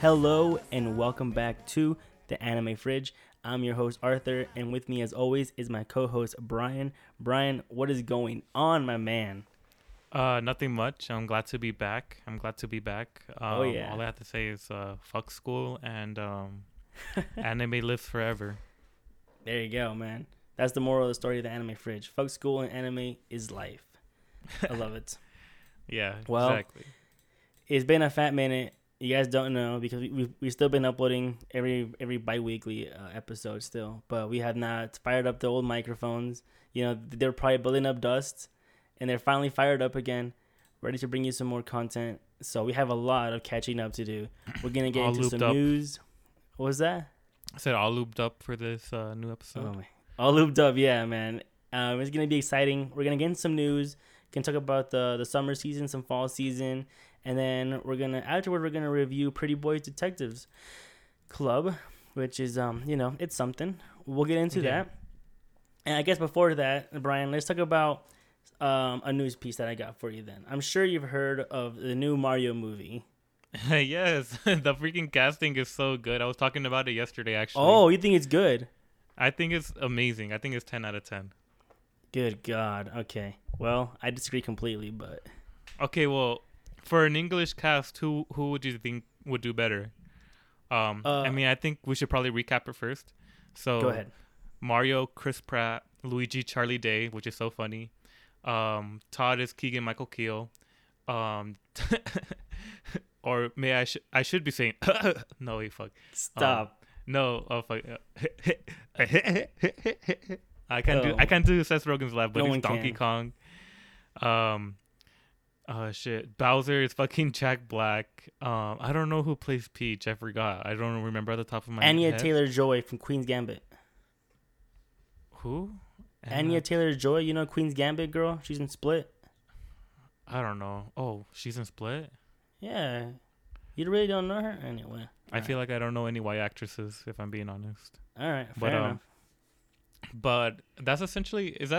Hello and welcome back to The Anime Fridge. I'm your host Arthur, and with me as always is my co-host Brian. Brian, what is going on, my man? Nothing much. I'm glad to be back. All I have to say is fuck school and anime lives forever. There you go, man. That's the moral of the story of The Anime Fridge. Fuck school and anime is life. I love it. Yeah, well, exactly. It's been a fat minute. You guys don't know because we've still been uploading every bi-weekly episode still, but we have not fired up the old microphones. You know, they're probably building up dust, and they're finally fired up again, ready to bring you some more content. So we have a lot of catching up to do. We're going to get into some news. What was that? I said all looped up for this new episode. All looped up, yeah, man. It's going to be exciting. We're going to get into some news. Can talk about the summer season, some fall season, and then we're gonna review Pretty Boys Detectives Club, which is it's something. We'll get into that. And I guess before that, Brian, let's talk about a news piece that I got for you. Then I'm sure you've heard of the new Mario movie. Yes, the freaking casting is so good. I was talking about it yesterday, actually. Oh, you think it's good? I think it's amazing. I think it's 10 out of 10. Good God. Okay. Well, I disagree completely, but... Okay, well, for an English cast, who would you think would do better? I think we should probably recap it first. So, go ahead. Mario, Chris Pratt, Luigi, Charlie Day, which is so funny. Todd is Keegan-Michael Keel. Or may I should be saying... No, wait, fuck. Stop. No, oh, fuck. I can't do Seth Rogen's laugh, but it's Donkey Kong. Shit. Bowser is fucking Jack Black. I don't know who plays Peach. I forgot. I don't remember at the top of my head. Anya Taylor Joy from Queen's Gambit. Who? Anya Taylor Joy. You know Queen's Gambit girl? She's in Split. I don't know. Oh, she's in Split? Yeah. You really don't know her? Anyway. I feel like I don't know any white actresses, if I'm being honest. All right. Fair enough. But is that essentially it?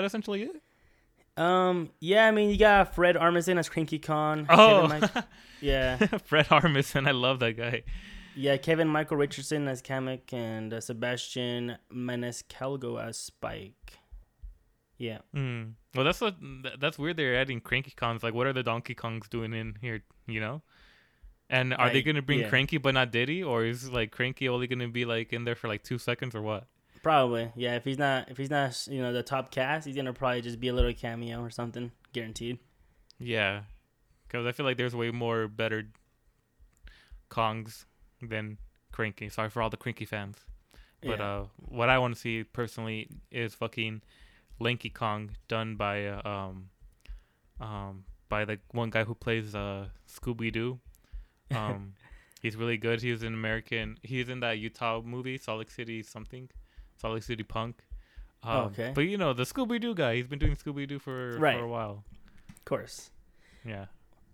Yeah, I mean, you got Fred Armisen as Cranky Khan. Oh, yeah. Fred Armisen. I love that guy. Yeah, Kevin Michael Richardson as Kamek and Sebastian Maniscalco as Spike. Yeah. Well, that's weird they're adding Cranky Khans. Like, what are the Donkey Kongs doing in here, you know? And are they going to bring Cranky but not Diddy? Or is, like, Cranky only going to be, like, in there for, like, 2 seconds or what? Probably, yeah. If he's not, the top cast, he's gonna probably just be a little cameo or something, guaranteed. Yeah, because I feel like there's way more better Kongs than Cranky. Sorry for all the Cranky fans, but yeah. What I want to see personally is fucking Lanky Kong done by the one guy who plays Scooby Doo. He's really good. He's an American. He's in that Utah movie, Salt Lake City Punk. Okay. But, the Scooby-Doo guy, he's been doing Scooby-Doo for a while. Of course. Yeah.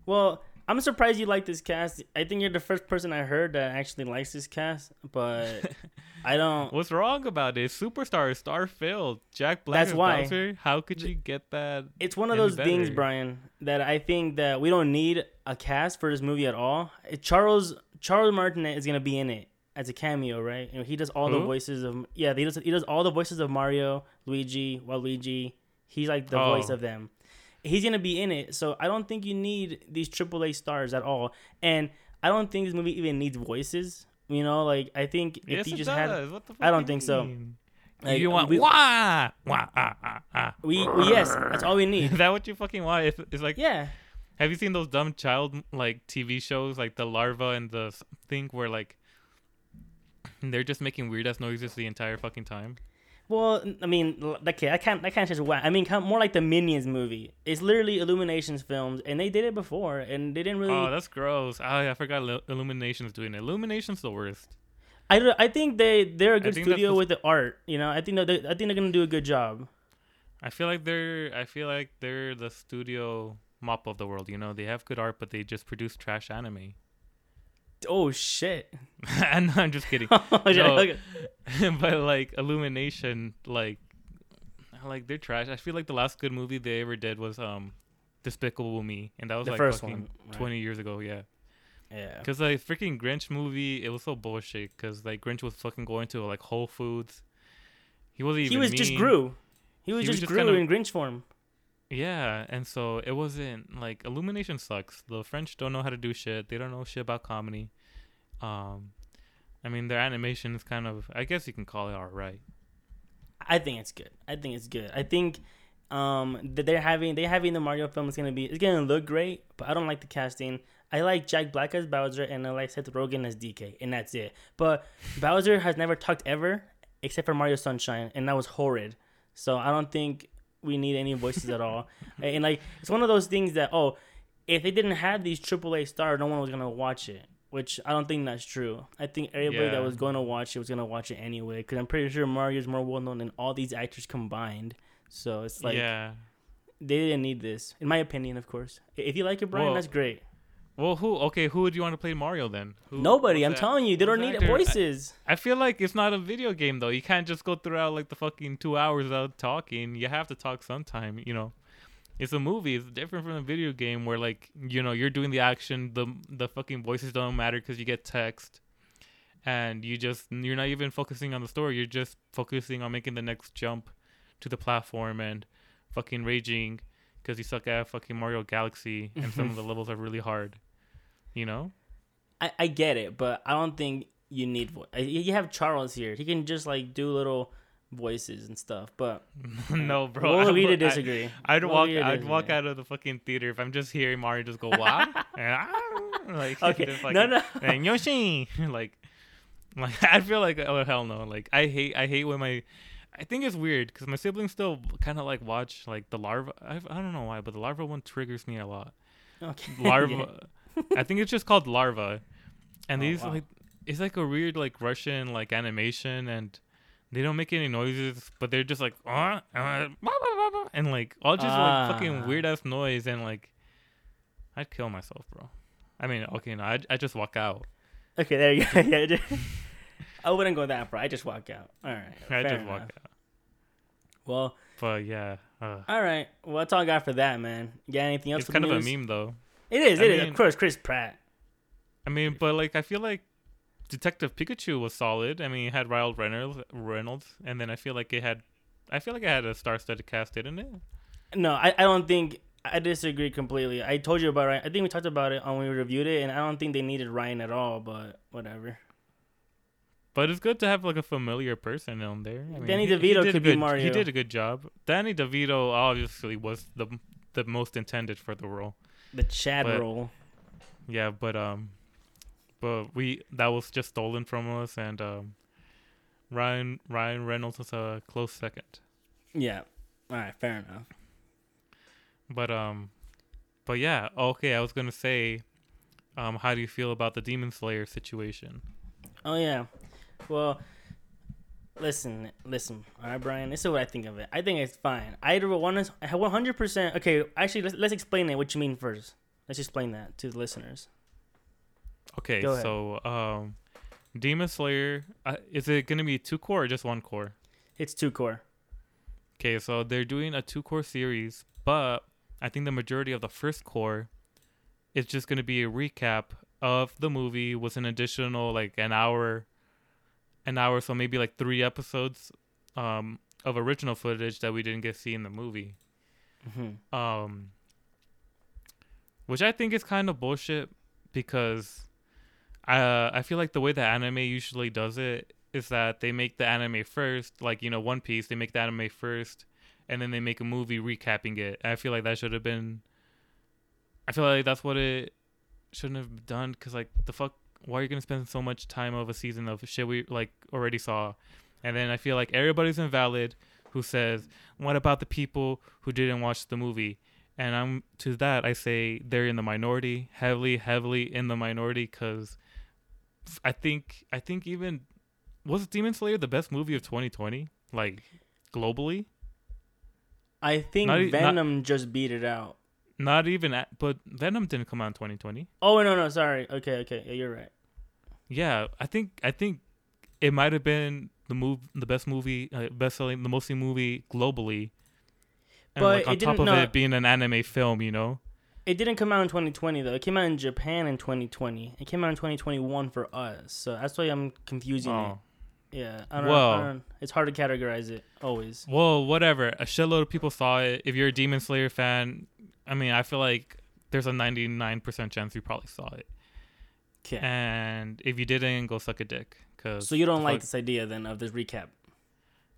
Well, I'm surprised you like this cast. I think you're the first person I heard that actually likes this cast, but I don't... What's wrong about it? Superstar, star-filled, Jack Black. That's why. Bowser. How could you get that? It's one of those things, Brian, that I think that we don't need a cast for this movie at all. Charles Martinet is going to be in it. As a cameo, right? And he does all the voices of he does all the voices of Mario, Luigi, Waluigi. He's like the voice of them. He's gonna be in it, so I don't think you need these AAA stars at all. And I don't think this movie even needs voices. I think if he just had, I don't think so. Like, you want yes, that's all we need. Is that what you fucking want? It's like Have you seen those dumb child TV shows like the larva and the thing where and they're just making weird-ass noises the entire fucking time? Well, I mean, okay, I can't just whack. I mean, more like the Minions movie. It's literally Illumination's films, and they did it before, and they didn't really... Oh, that's gross. I forgot Illumination's doing it. Illumination's the worst. I think they're a good studio with the art, I think they're going to do a good job. I feel like they're the studio mop of the world, They have good art, but they just produce trash anime. Oh shit! No, I'm just kidding. No. But Illumination, they're trash. I feel like the last good movie they ever did was Despicable Me, and that was the first 20 years ago. Yeah, Yeah. Because, like, freaking Grinch movie, it was so bullshit. Because, like, Grinch was fucking going to, like, Whole Foods. He wasn't even just Gru. He was just Gru in Grinch form. Yeah, and so it wasn't, like, Illumination sucks. The French don't know how to do shit. They don't know shit about comedy. I mean, their animation is kind of, I guess you can call it all right. I think it's good. I think that they're having the Mario film it's gonna look great, but I don't like the casting. I like Jack Black as Bowser and I like Seth Rogen as DK, and that's it. But Bowser has never talked ever, except for Mario Sunshine, and that was horrid. So I don't think we need any voices at all. And like, it's one of those things that if they didn't have these AAA stars, no one was gonna watch it. Which I don't think that's true. I think everybody that was going to watch it was going to watch it anyway. Because I'm pretty sure Mario's more well-known than all these actors combined. So it's like, they didn't need this. In my opinion, of course. If you like it, Brian, that's great. Well, who would you want to play Mario then? Nobody. I'm telling you, they don't need voices. I feel like it's not a video game, though. You can't just go throughout like the fucking 2 hours without talking. You have to talk sometime, you know. It's a movie. It's different from a video game where, like, you know, you're doing the action. The fucking voices don't matter because you get text. And you're not even focusing on the story. You're just focusing on making the next jump to the platform and fucking raging because you suck at fucking Mario Galaxy and some of the levels are really hard. You know? I get it, but I don't think you need voice. You have Charles here. He can just, like, do little voices and stuff, but no, bro. What would we to disagree? I'd walk out of the fucking theater if I'm just hearing Mario just go "Wow," and Yoshi, like I feel like, oh hell no, like I hate when I think it's weird because my siblings still kind of like watch like the Larva. I don't know why, but the Larva one triggers me a lot. Okay, Larva. I think it's just called Larva, and it's like a weird like Russian like animation and. They don't make any noises, but they're just like, and like all just like fucking weird ass noise, and like, I'd kill myself, bro. I mean, okay, no, I just walk out. Okay, there you go. Yeah, I wouldn't go that far. I just walk out. All right, I just walk out. Well, but yeah. All right, well, that's all I got for that, man. You got anything else? It's kind of a meme, though. It is. Of course, Chris Pratt. I mean, but like, I feel like. Detective Pikachu was solid. I mean, it had Ryan Reynolds, and then I feel like it had a star-studded cast, didn't it? No, I don't think. I disagree completely. I told you about Ryan. I think we talked about it when we reviewed it, and I don't think they needed Ryan at all. But whatever. But it's good to have like a familiar person on there. I mean, Danny DeVito could be Mario. He did a good job. Danny DeVito obviously was the most intended for the role. The role. Yeah, But that was just stolen from us, and Ryan Reynolds was a close second. Yeah, all right, fair enough. But yeah, okay. I was gonna say, how do you feel about the Demon Slayer situation? Oh yeah, well, listen. All right, Brian, this is what I think of it. I think it's fine. I 100%. Okay, actually, let's explain it. What you mean first? Let's explain that to the listeners. Okay, so Demon Slayer, is it going to be 2-core or just 1-core? It's 2-core. Okay, so they're doing a 2-core series, but I think the majority of the first core is just going to be a recap of the movie with an additional, like, an hour, so maybe, like, 3 episodes of original footage that we didn't get to see in the movie. Mm-hmm. Which I think is kind of bullshit because... I feel like the way the anime usually does it is that they make the anime first, like, you know, One Piece, they make the anime first, and then they make a movie recapping it. I feel like that should have been... I feel like that's what it shouldn't have done, because, like, the fuck... Why are you going to spend so much time of a season of shit we, like, already saw? And then I feel like everybody's invalid who says, what about the people who didn't watch the movie? And to that, I say they're in the minority, heavily in the minority, because... I think even was Demon Slayer the best movie of 2020, like globally? I think Venom just beat it out. Not even, but Venom didn't come out in 2020. Oh no, sorry. Okay, yeah, you're right. Yeah, I think it might have been the best movie, best-selling, the most-seen movie globally. And but like, on top of it being an anime film, you know. It didn't come out in 2020, though. It came out in Japan in 2020. It came out in 2021 for us. So that's why I'm confusing it. Yeah. I don't know. It's hard to categorize it always. Well, whatever. A shitload of people saw it. If you're a Demon Slayer fan, I mean, I feel like there's a 99% chance you probably saw it. Okay. And if you didn't, go suck a dick. So you don't like this idea, then, of this recap?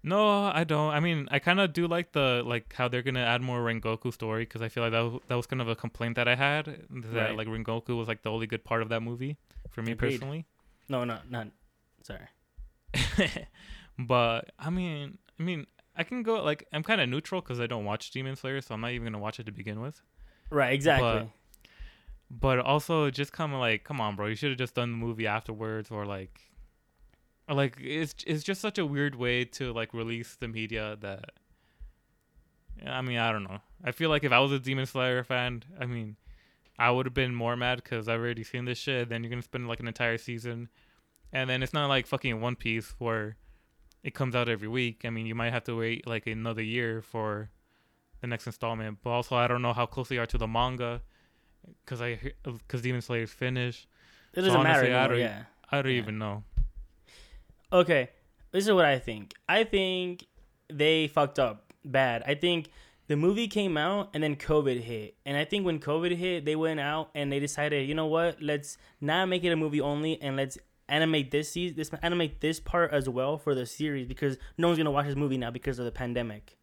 No, I don't. I mean, I kind of do like how they're going to add more Rengoku story, because I feel like that was kind of a complaint that I had, that like Rengoku was like the only good part of that movie for me personally. No, sorry. But I mean, I can go like I'm kind of neutral because I don't watch Demon Slayer, so I'm not even going to watch it to begin with. Right, exactly. But also just kind of like, come on, bro, you should have just done the movie afterwards or like... Like, it's just such a weird way to, like, release the media that... I mean, I don't know. I feel like if I was a Demon Slayer fan, I mean, I would have been more mad because I've already seen this shit. Then you're going to spend, like, an entire season. And then it's not like fucking One Piece where it comes out every week. I mean, you might have to wait, like, another year for the next installment. But also, I don't know how close they are to the manga because Demon Slayer's finished. It doesn't matter anymore, I don't even know. Okay, this is what I think. I think they fucked up bad. I think the movie came out and then COVID hit. And I think when COVID hit, they went out and they decided, you know what? Let's not make it a movie only and let's animate this part as well for the series, because no one's going to watch this movie now because of the pandemic.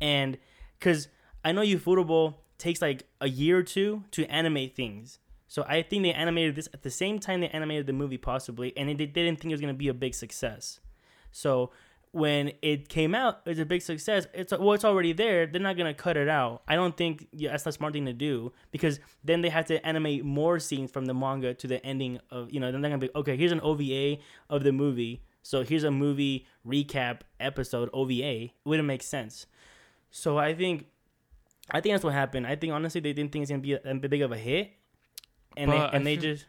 And because I know Ufotable takes like a year or two to animate things. So I think they animated this at the same time they animated the movie possibly, and they didn't think it was going to be a big success. So when it came out, it was a big success. It's already there. They're not going to cut it out. I don't think that's the smart thing to do, because then they have to animate more scenes from the manga to the ending of, then they're going to be, okay, here's an OVA of the movie. So here's a movie recap episode OVA. It wouldn't make sense. So I think that's what happened. I think, honestly, they didn't think it's going to be a big of a hit. And they just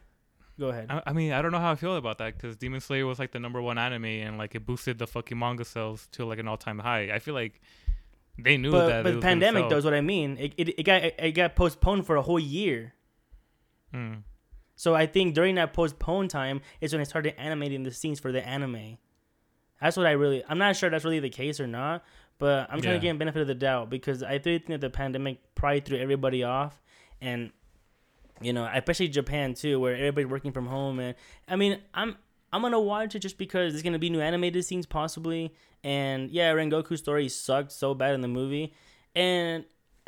go ahead. I mean, I don't know how I feel about that, because Demon Slayer was like the #1 anime, and like it boosted the fucking manga sales to like an all-time high. I feel like they knew that. But the pandemic, though, is what I mean. It got postponed for a whole year. Mm. So I think during that postponed time is when they started animating the scenes for the anime. That's what I'm not sure that's really the case or not, but I'm trying to get the benefit of the doubt, because I think that the pandemic probably threw everybody off, and. Especially Japan too, where everybody's working from home. And I mean, I'm gonna watch it just because there's gonna be new animated scenes possibly. And yeah, Rengoku's story sucked so bad in the movie, and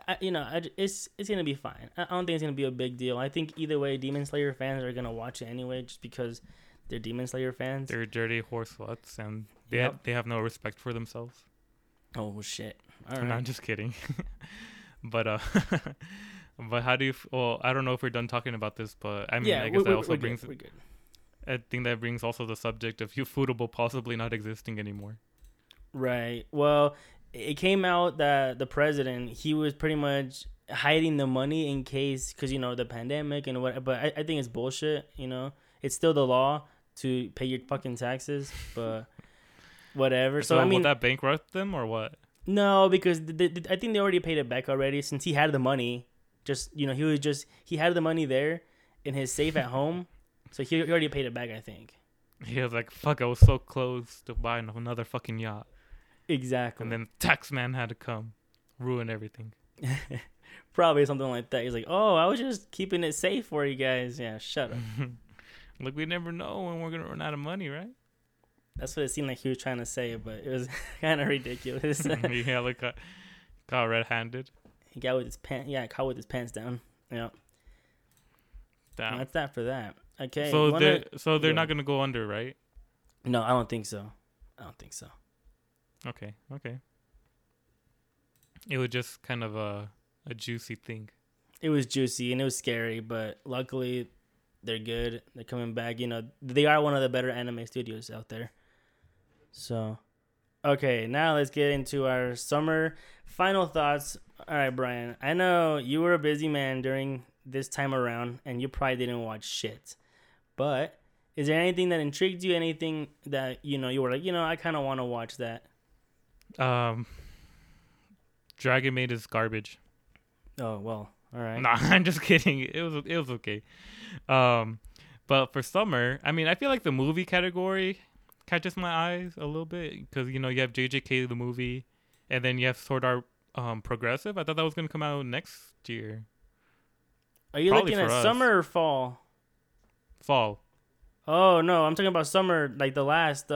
it's gonna be fine. I don't think it's gonna be a big deal. I think either way, Demon Slayer fans are gonna watch it anyway, just because they're Demon Slayer fans. They're dirty horse sluts, and they have no respect for themselves. Oh shit! All right. No, I'm just kidding. But. But how do you... Well, I don't know if we're done talking about this, but I mean, I guess that also brings... Good. I think that brings also the subject of Ufotable possibly not existing anymore. Right. Well, it came out that the president, he was pretty much hiding the money in case... Because, the pandemic and whatever. But I think it's bullshit, It's still the law to pay your fucking taxes, but whatever. So, I mean... Will that bankrupt them or what? No, because I think they already paid it back already since he had the money... Just, he had the money there in his safe at home. So he already paid it back, I think. He was like, fuck, I was so close to buying another fucking yacht. Exactly. And then the tax man had to come, ruin everything. Probably something like that. He's like, oh, I was just keeping it safe for you guys. Yeah, shut up. Look, we never know when we're going to run out of money, right? That's what it seemed like he was trying to say, but it was kind of ridiculous. Yeah, like got red-handed. He got with his caught with his pants down. Yeah. Damn. That's that for that. Okay. So they're not gonna go under, right? No, I don't think so. Okay. It was just kind of a juicy thing. It was juicy and it was scary, but luckily they're good. They're coming back. They are one of the better anime studios out there. So, okay, now let's get into our summer final thoughts. All right, Brian, I know you were a busy man during this time around, and you probably didn't watch shit. But is there anything that intrigued you? Anything that, you were like, I kind of want to watch that? Dragon Maid is garbage. Oh, well, All right. Nah, I'm just kidding. It was okay. But for summer, I mean, I feel like the movie category catches my eyes a little bit because, you know, you have JJK, the movie, and then you have Sword Art Progressive. I thought that was going to come out next year. Are you probably looking at us. Summer or fall? Fall. Oh, no. I'm talking about summer, like the last.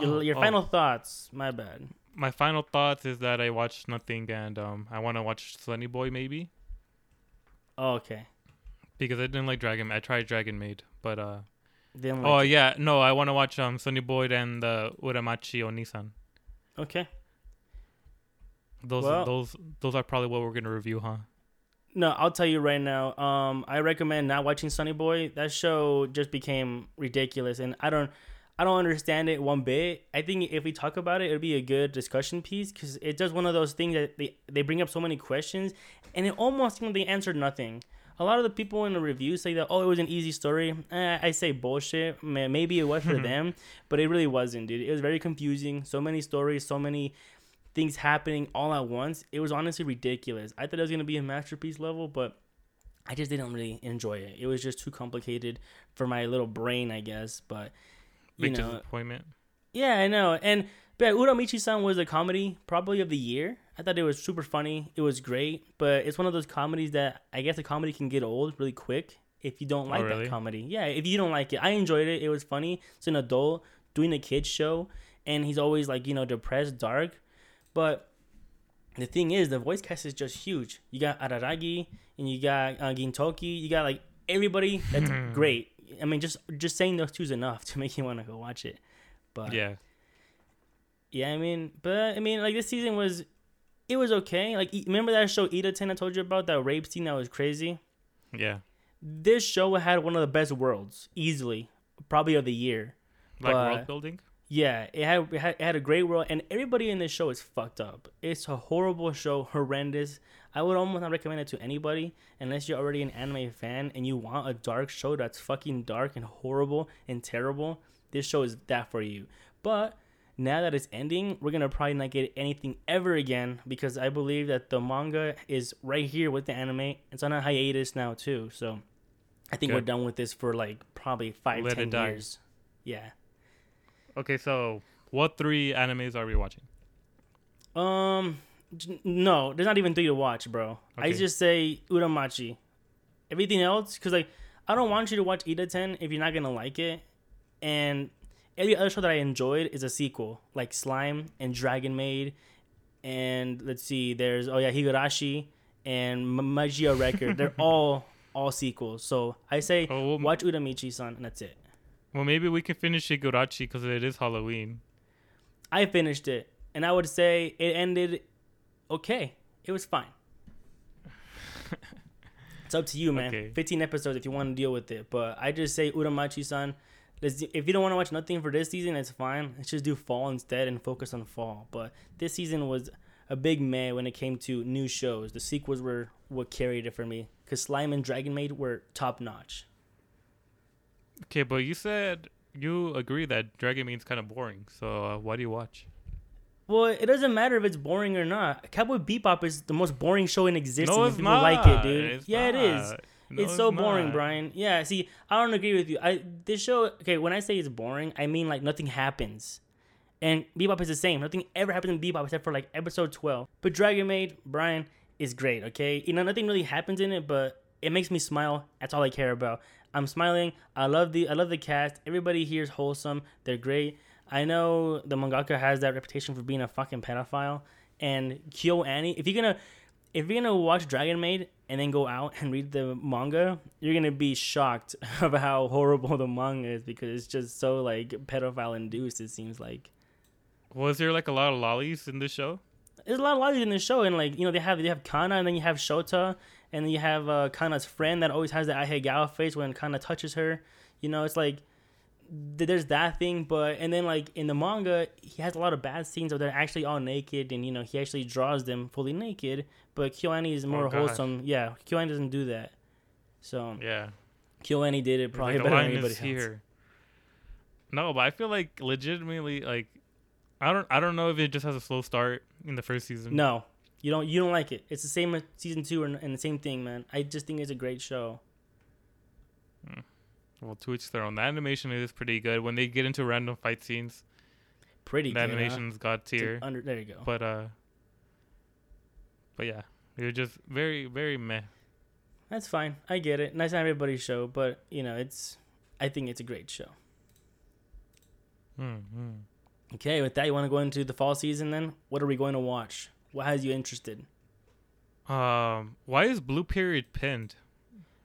Your final thoughts. My bad. My final thoughts is that I watched nothing and I want to watch Sunny Boy maybe. Oh, okay. Because I didn't like Dragon. I tried Dragon Maid, but I want to watch Sunny Boy and Uramachi Onisan. Okay. Those are probably what we're gonna review, huh? No, I'll tell you right now. I recommend not watching Sunny Boy. That show just became ridiculous, and I don't understand it one bit. I think if we talk about it, it'll be a good discussion piece because it's just one of those things that they bring up so many questions, and it almost seems they answered nothing. A lot of the people in the review say that, oh, it was an easy story. I say bullshit. Maybe it was for them, but it really wasn't, dude. It was very confusing. So many stories, so many things happening all at once. It was honestly ridiculous. I thought it was going to be a masterpiece level, but I just didn't really enjoy it. It was just too complicated for my little brain, I guess, but... Big disappointment. Yeah, I know. But Uramichi-san was a comedy probably of the year. I thought it was super funny. It was great. But it's one of those comedies that I guess a comedy can get old really quick if you don't like that comedy. Yeah, if you don't like it. I enjoyed it. It was funny. It's an adult doing a kid's show. And he's always like, depressed, dark. But the thing is, the voice cast is just huge. You got Araragi and you got Gintoki. You got like everybody that's great. I mean, just saying those two is enough to make you want to go watch it. But yeah. Like this season it was okay. Like, remember that show Idaten I told you about, that rape scene that was crazy? Yeah. This show had one of the best worlds, easily, probably of the year. Like world building. Yeah, it had a great world, and everybody in this show is fucked up. It's a horrible show, horrendous. I would almost not recommend it to anybody unless you're already an anime fan and you want a dark show that's fucking dark and horrible and terrible. This show is that for you. But now that it's ending, we're going to probably not get anything ever again because I believe that the manga is right here with the anime. It's on a hiatus now too, so I think we're done with this for like probably 5-10 years. Yeah. Okay, so what three animes are we watching? No, there's not even three to watch, bro. Okay. I just say Uramachi. Everything else, because like I don't want you to watch Idaten if you're not gonna like it. And every other show that I enjoyed is a sequel, like Slime and Dragon Maid, and let's see, there's Higurashi and Magia Record. They're all sequels. So I say watch Uramichi-san, and that's it. Well, maybe we can finish Higurashi because it is Halloween. I finished it, and I would say it ended okay. It was fine. It's up to you, man. Okay. 15 episodes if you want to deal with it. But I just say Uramachi-san. If you don't want to watch nothing for this season, it's fine. Let's just do fall instead and focus on fall. But this season was a big meh when it came to new shows. The sequels were what carried it for me because Slime and Dragon Maid were top-notch. Okay, but you said you agree that Dragon Maid's kind of boring, so why do you watch? Well, it doesn't matter if it's boring or not. Cowboy Bebop is the most boring show in existence. No, it's people not. Like it, dude. It's yeah, not. It is. No, it's so not. Boring, Brian. Yeah, see, I don't agree with you. This show, okay, when I say it's boring, I mean like nothing happens. And Bebop is the same. Nothing ever happens in Bebop except for like episode 12. But Dragon Maid, Brian, is great, okay? Nothing really happens in it, but it makes me smile. That's all I care about. I'm smiling. I love the cast. Everybody here is wholesome. They're great. I know the mangaka has that reputation for being a fucking pedophile. And KyoAni, if you're gonna watch Dragon Maid and then go out and read the manga, you're gonna be shocked of how horrible the manga is because it's just so like pedophile induced. It seems like. Was there like a lot of lollies in this show? There's a lot of lollies in this show, and like they have Kana, and then you have Shota. And then you have Kana's friend that always has the Ahegawa face when Kana touches her. It's like there's that thing. But and then like in the manga, he has a lot of bad scenes where they're actually all naked, and he actually draws them fully naked. But KyoAni is more wholesome. Yeah, KyoAni doesn't do that. So yeah, KyoAni did it probably like better than anybody else. No, but I feel like legitimately, like I don't know if it just has a slow start in the first season. No. You don't like it. It's the same as season 2 and the same thing, man. I just think it's a great show. Well, to each their own. The animation is pretty good. When they get into random fight scenes, pretty good. The animation's got tier. There you go. But yeah, you're just very, very meh. That's fine. I get it. Nice to have everybody's show, but you know, I think it's a great show. Mm-hmm. Okay, with that, you want to go into the fall season then? What are we going to watch? What has you interested? Why is Blue Period pinned?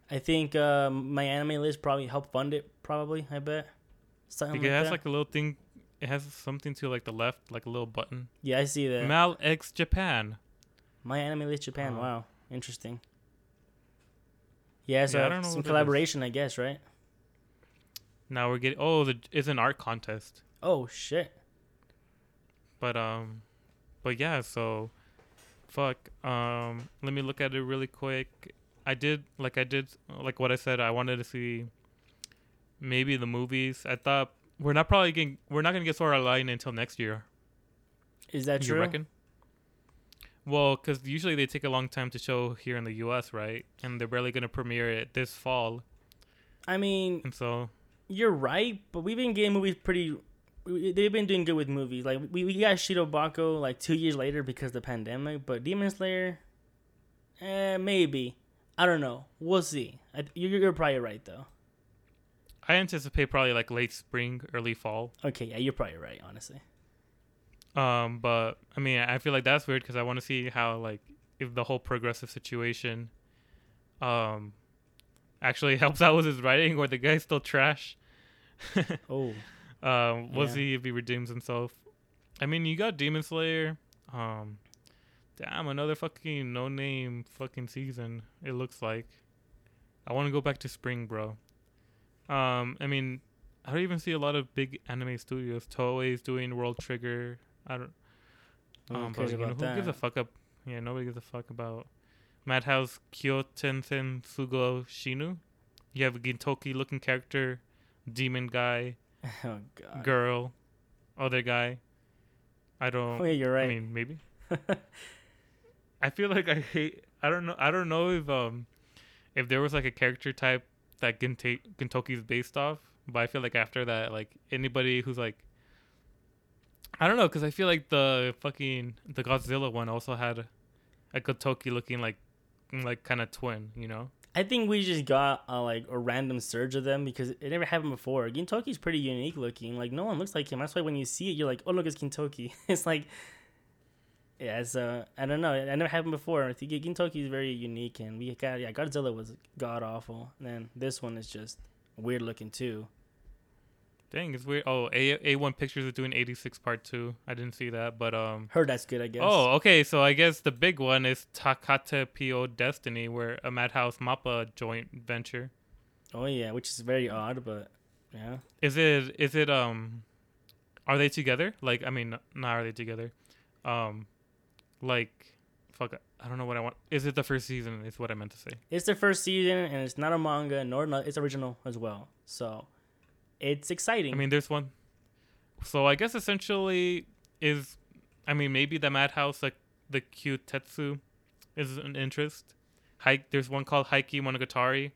I think my anime list probably helped fund it, probably, I bet. Something like it has that. Like a little thing. It has something to like the left, like a little button. Yeah, I see that. Mal X Japan. My Anime List Japan. Wow. Interesting. Yeah, so yeah, some collaboration, I guess, right? Now we're getting... Oh, it's an art contest. Oh, shit. But yeah, so... Fuck. Let me look at it really quick. I did, like what I said, I wanted to see maybe the movies. I thought we're not going to get Sword Art Online until next year. Is that true? You reckon? Well, because usually they take a long time to show here in the U.S., right? And they're barely going to premiere it this fall. I mean... And so... You're right, but we've been getting movies pretty... They've been doing good with movies. Like, we got Shido Bako, like, 2 years later because of the pandemic. But Demon Slayer... maybe. I don't know. We'll see. You're probably right, though. I anticipate probably, like, late spring, early fall. Okay, yeah, you're probably right, honestly. But I mean, I feel like that's weird because I want to see how, like, if the whole progressive situation, actually helps out with his writing or the guy's still trash. Oh, we'll see if he redeems himself. I mean, you got Demon Slayer. Damn, another fucking no name fucking season. It looks like I want to go back to spring, bro. I mean, I don't even see a lot of big anime studios. Toei's doing World Trigger. Who gives a fuck up? Yeah, nobody gives a fuck about Madhouse, Kyotensen, Sugo, Shinu. You have a Gintoki looking character, demon guy, oh god, girl, other guy. I don't. Oh yeah, you're right. I mean, maybe. I feel like I don't know. I don't know if there was like a character type that Gintoki is based off, but I feel like after that, like anybody who's like. I don't know, because I feel like the Godzilla one also had a Gintoki looking like kind of twin, you know? I think we just got a random surge of them because it never happened before. Gintoki's pretty unique looking. Like, no one looks like him. That's why when you see it, you're like, oh, look, it's Gintoki. It's like, yeah, so I don't know. It never happened before. I think Gintoki is very unique, and we got, yeah, Godzilla was god-awful. And then this one is just weird looking, too. Dang, it's weird. Oh, A1 Pictures is doing 86 Part 2. I didn't see that, but... Heard that's good, I guess. Oh, okay, so I guess the big one is Takt OP Destiny, where a Madhouse Mappa joint venture. Oh, yeah, which is very odd, but, yeah. Is it are they together? Like, I mean, not are they together. Like, fuck, I don't know what I want. Is it the first season is what I meant to say. It's the first season, and it's not a manga, it's original as well, so... It's exciting. I mean, there's one. So I guess essentially is, I mean, maybe the Madhouse, like the Kyutetsu is an interest. There's one called Heike Monogatari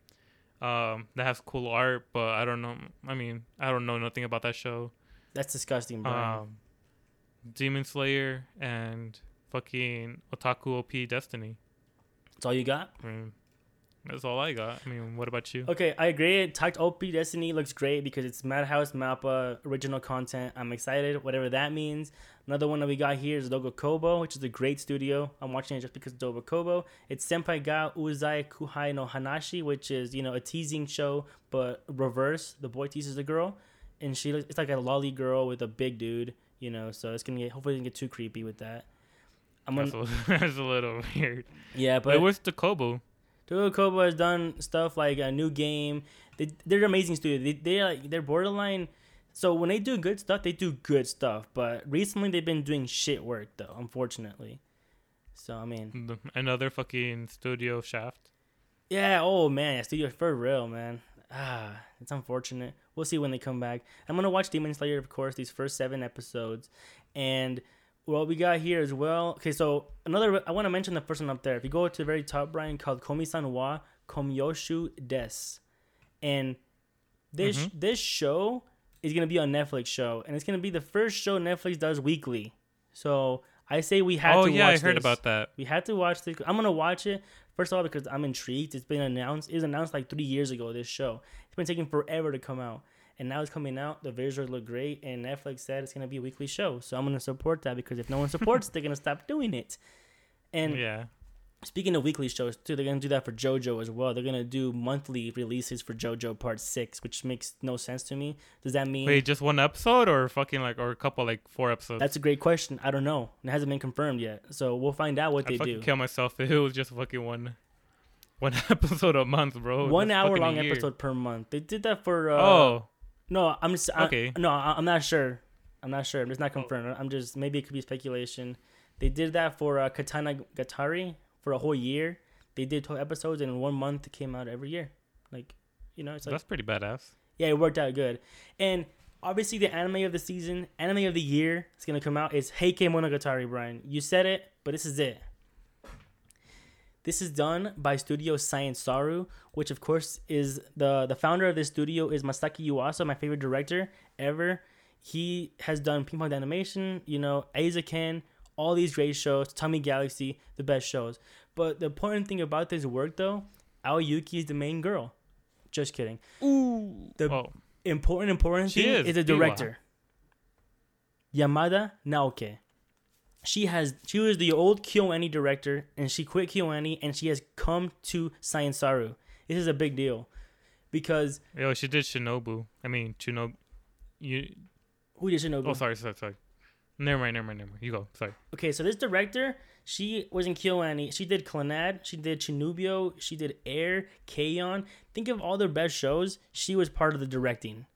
that has cool art, but I don't know. I mean, I don't know nothing about that show. That's disgusting, bro. Demon Slayer and fucking Otaku OP Destiny. That's all you got? I mean, that's all I got. I mean, what about you? Okay, I agree. Takt OP Destiny looks great because it's Madhouse, Mappa, original content. I'm excited, whatever that means. Another one that we got here is Doga Kobo, which is a great studio. I'm watching it just because of Doga Kobo. It's Senpai ga Uzai Kuhai no Hanashi, which is, you know, a teasing show, but reverse. The boy teases the girl, and it's like a lolly girl with a big dude, you know, so it's going to get, hopefully it doesn't get too creepy with that. That's a little weird. Yeah, but... Wait, where's the Kobo? Doga Kobo has done stuff like a new game. They're an amazing studio. They're borderline. So when they do good stuff, they do good stuff. But recently, they've been doing shit work, though, unfortunately. So, I mean. Another fucking Studio Shaft. Yeah. Oh, man. Studio, for real, man. It's unfortunate. We'll see when they come back. I'm going to watch Demon Slayer, of course, these first 7 episodes. And What we got here as well. Okay, so another, I want to mention the person up there. If you go to the very top, Brian, called Komi-san wa Komyoshu Des. And this this show is going to be a Netflix show. And it's going to be the first show Netflix does weekly. So I say we had to watch this. Oh, yeah, I heard about that. We had to watch this. I'm going to watch it, first of all, because I'm intrigued. It's been announced. It was announced like 3 years ago, this show. It's been taking forever to come out. And now it's coming out. The visuals look great. And Netflix said it's going to be a weekly show. So I'm going to support that, because if no one supports it, they're going to stop doing it. And yeah, speaking of weekly shows, too, they're going to do that for JoJo as well. They're going to do monthly releases for JoJo Part 6, which makes no sense to me. Does that mean... Wait, just one episode or fucking like, or a couple, like four episodes? That's a great question. I don't know. It hasn't been confirmed yet. So we'll find out what they do. I'd fucking kill myself if it was just fucking one episode a month, bro. 1 hour long episode per month. They did that for... No, I'm just, okay. No, I'm not sure. It's not confirmed. I'm just, maybe it could be speculation. They did that for Katana Gatari for a whole year. They did 12 episodes, and in 1 month it came out every year. Like, you know, it's like, that's pretty badass. Yeah, it worked out good. And obviously the anime of the season, anime of the year that's going to come out is Heike Monogatari, Brian. You said it, but this is it. This is done by Studio Science Saru, which of course is the founder of this studio is Masaaki Yuasa, my favorite director ever. He has done Ping Pong Animation, you know, Aizaken, all these great shows, Tommy Galaxy, the best shows. But the important thing about this work though, Aoyuki is the main girl. Just kidding. Ooh. The important she thing is the director. Iwa. Yamada Naoke. She was the old KyoAni director, and she quit KyoAni, and she has come to Science Saru. This is a big deal, because she did Shinobu. I mean, who did Shinobu? Oh, sorry. Never mind. You go. Sorry. Okay, so this director, she was in KyoAni. She did Clannad. She did Chinubyo. She did Air, K-On. Think of all their best shows. She was part of the directing.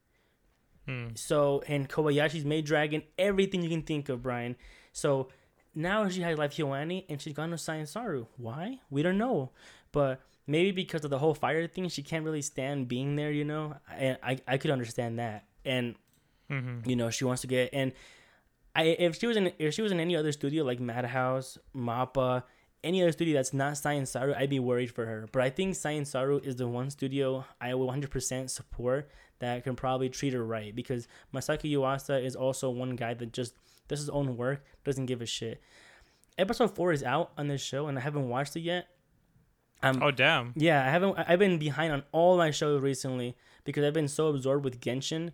So, and Kobayashi's Maid Dragon, everything you can think of, Brian. So now she has left KyoAni and she's gone to Science Saru. Why? We don't know. But maybe because of the whole fire thing, she can't really stand being there, you know? And I could understand that. And, you know, she wants to get... And if she was in any other studio like Madhouse, Mappa, any other studio that's not Science Saru, I'd be worried for her. But I think Science Saru is the one studio I will 100% support that can probably treat her right. Because Masaaki Yuasa is also one guy that just... does his own work, doesn't give a shit. Episode 4 is out on this show, and I haven't watched it yet. Damn. Yeah, I haven't. I've been behind on all my shows recently because I've been so absorbed with Genshin.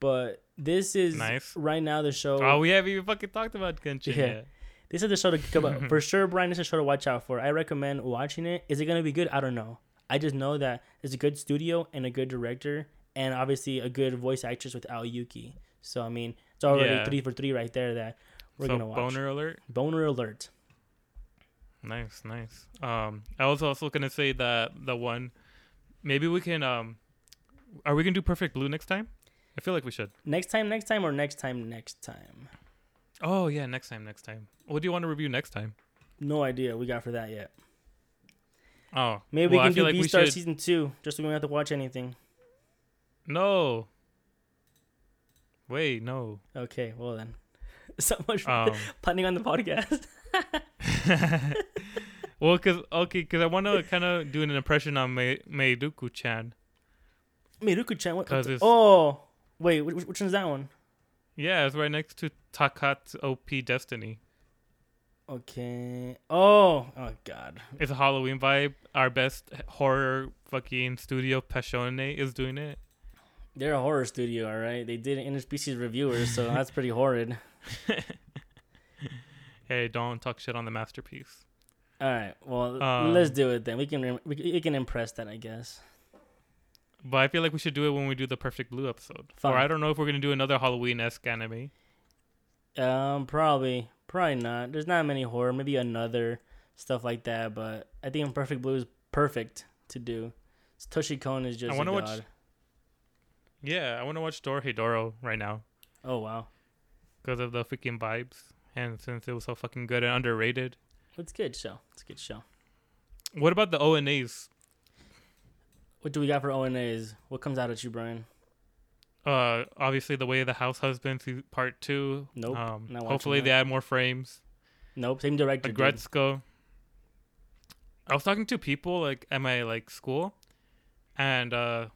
But this is right now the show. Oh, we haven't even fucking talked about Genshin yet. This is the show to come up for sure, Brian. This is a show to watch out for. I recommend watching it. Is it gonna be good? I don't know. I just know that it's a good studio and a good director, and obviously a good voice actress with Aoyuki. So I mean. It's already 3 for 3 right there that we're going to watch. Boner alert. Nice. I was also going to say that the one, maybe we can, are we going to do Perfect Blue next time? I feel like we should. Next time, or next time? Oh, yeah, next time. What do you want to review next time? No idea. We got for that yet. Oh. Maybe we can do Beastars Season 2, just so we don't have to watch anything. No. Wait, no. Okay, well then. So much for punning on the podcast. Well, because I want to kind of do an impression on Meiruku-chan. Meiruku-chan? What? Oh, wait, which one's that one? Yeah, it's right next to Takt OP Destiny. Okay. Oh, God. It's a Halloween vibe. Our best horror fucking studio, Passione, is doing it. They're a horror studio, all right? They did interspecies reviewers, so that's pretty horrid. Hey, don't talk shit on the masterpiece. All right, well, let's do it then. We can impress that, I guess. But I feel like we should do it when we do the Perfect Blue episode. Fine. Or I don't know if we're going to do another Halloween-esque anime. Probably not. There's not many horror, maybe another, stuff like that. But I think Perfect Blue is perfect to do. Toshikon is just a god. Yeah, I want to watch Doro Hedoro right now. Oh, wow. Because of the freaking vibes. And since it was so fucking good and underrated. It's a good show. What about the ONAs? What do we got for ONAs? What comes out at you, Brian? Obviously The Way of the House Husband Part 2. Nope. Hopefully they add more frames. Nope, same director. Gretzko. I was talking to people like at my like school, and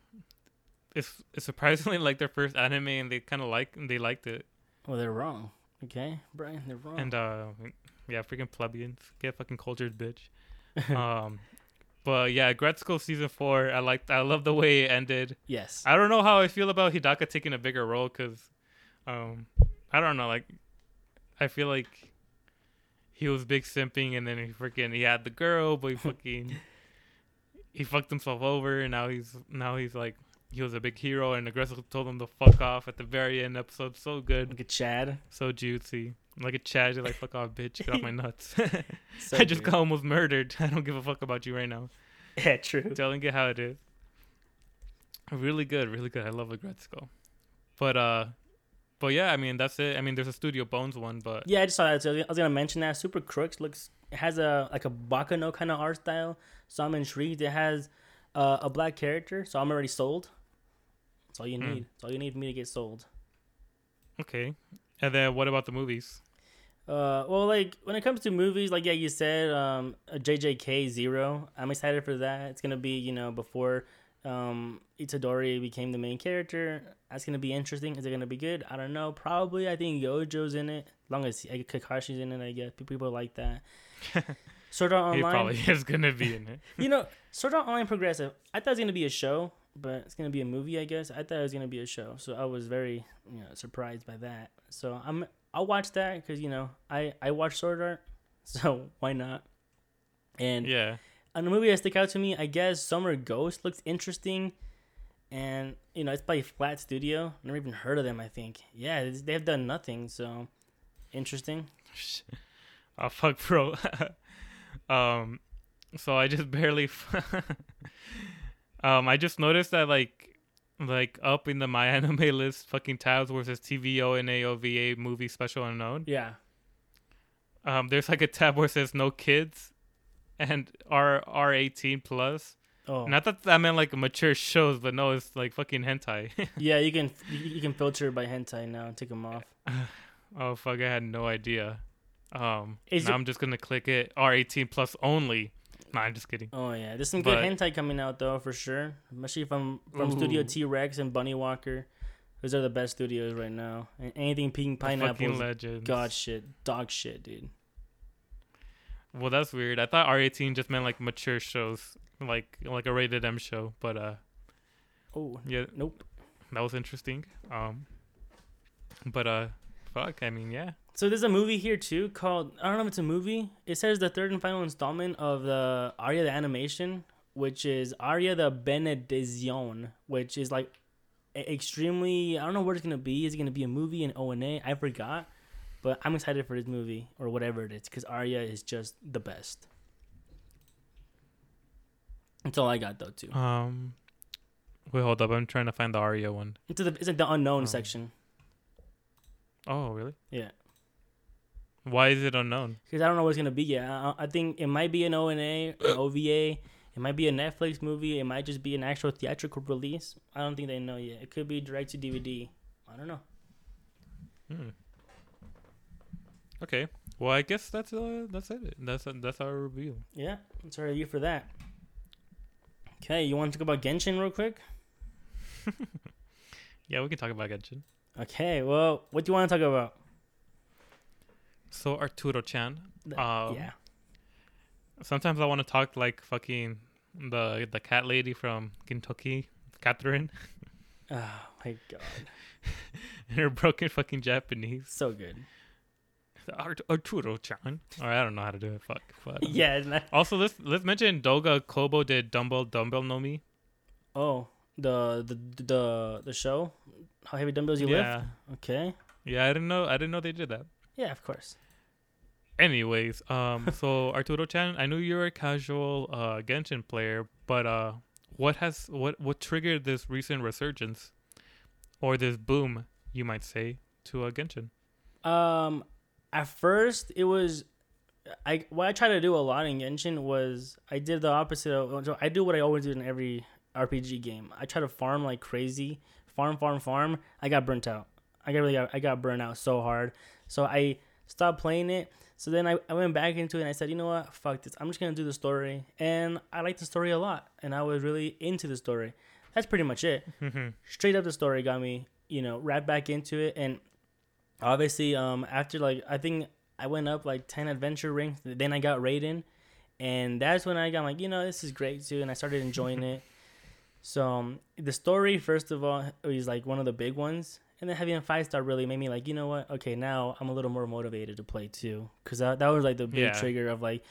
it's surprisingly like their first anime, and they kind of liked it. Well, they're wrong. Okay, Brian, they're wrong. And yeah, freaking plebeians, get fucking cultured, bitch. But yeah, Gretzko season 4. I love the way it ended. Yes. I don't know how I feel about Hidaka taking a bigger role because, I don't know. Like, I feel like he was big simping, and then he had the girl, but he fucked himself over, and now he's like he was a big hero, and Gretzko told him to fuck off at the very end episode. So good. Like a Chad. So juicy. Like a Chad, you're like, fuck off, bitch. Get off my nuts. So I just got almost murdered. I don't give a fuck about you right now. Yeah, true. Telling you how it is. Really good, really good. I love Gretzko. But yeah, I mean, that's it. I mean, there's a Studio Bones one, but... Yeah, I just saw that. So I was going to mention that. Super Crooks has a Bakano kind of art style. So I'm intrigued. It has a black character, so I'm already sold. That's all you need. That's all you need for me to get sold. Okay. And then what about the movies? Well, like, when it comes to movies, like, yeah, you said JJK 0. I'm excited for that. It's going to be, you know, before Itadori became the main character. That's going to be interesting. Is it going to be good? I don't know. Probably. I think Yojo's in it. As long as Kakashi's in it, I guess. People like that. Sword Art Online. He probably is going to be in it. You know, Sword Art Online Progressive. I thought it was going to be a show, but it's going to be a movie, I guess. I thought it was going to be a show. So I was very, you know, surprised by that. So I'll watch that because, you know, I watch Sword Art, so why not? And yeah, on the movie that stick out to me, I guess Summer Ghost looks interesting, and you know it's by Flat Studio. Never even heard of them. I think yeah, they have done nothing. So interesting. Oh fuck, bro. So I just barely. I just noticed that like up in the my anime list fucking tabs where it says TVO and AOVA movie special unknown. Yeah. There's like a tab where it says no kids and R18 plus. Oh. And I thought that meant like mature shows, but no, it's like fucking hentai. Yeah, you can filter by hentai now and take them off. Oh fuck, I had no idea. Now I'm just gonna click it R18 plus only. Nah, I'm just kidding. Oh, yeah. There's some good hentai coming out, though, for sure. Especially from Studio T-Rex and Bunny Walker. Those are the best studios right now. And anything Pink Pineapples. God shit. Dog shit, dude. Well, that's weird. I thought R18 just meant, like, mature shows. Like a rated M show. But, oh, yeah. Nope. That was interesting. But, fuck. I mean, yeah. So there's a movie here too called, I don't know if it's a movie. It says the third and final installment of the Aria the Animation, which is Aria the Benedizione, which is like extremely, I don't know what it's going to be. Is it going to be a movie, an ONA? I forgot, but I'm excited for this movie or whatever it is because Aria is just the best. That's all I got though too. Wait, hold up. I'm trying to find the Aria one. It's like the unknown section. Oh, really? Yeah. Why is it unknown? Because I don't know what it's going to be yet. I think it might be an ONA, an OVA. It might be a Netflix movie. It might just be an actual theatrical release. I don't think they know yet. It could be direct to DVD. I don't know. Okay. Well, I guess that's it. That's our review. Yeah. That's our review for that. Okay. You want to talk about Genshin real quick? Yeah, we can talk about Genshin. Okay. Well, what do you want to talk about? So Arturo-chan, yeah. Sometimes I want to talk like fucking the cat lady from Kentucky, Catherine. Oh my god! And her broken fucking Japanese. So good. Arturo-chan. Or I don't know how to do it. Fuck. But, yeah. Also, let's mention Doga Kobo did Dumbbell No Mi. Oh, the show. How heavy dumbbells you lift? Okay. Yeah, I didn't know they did that. Yeah, of course. Anyways, so Arturo-chan, I knew you were a casual Genshin player, but what triggered this recent resurgence, or this boom, you might say, to Genshin? At first it was, what I tried to do a lot in Genshin was I did the opposite of, so I do what I always do in every RPG game. I try to farm like crazy farm, I got burnt out. I got burnt out so hard. So I stopped playing it. So then I went back into it and I said, you know what, fuck this. I'm just going to do the story. And I liked the story a lot. And I was really into the story. That's pretty much it. Mm-hmm. Straight up the story got me, you know, right back into it. And obviously, after like, I think I went up like 10 adventure ranks. Then I got Raiden. And that's when I got like, you know, this is great too. And I started enjoying it. So the story, first of all, is like one of the big ones. And then having a 5-star really made me like, you know what? Okay, now I'm a little more motivated to play too. Because that was like the big trigger of like,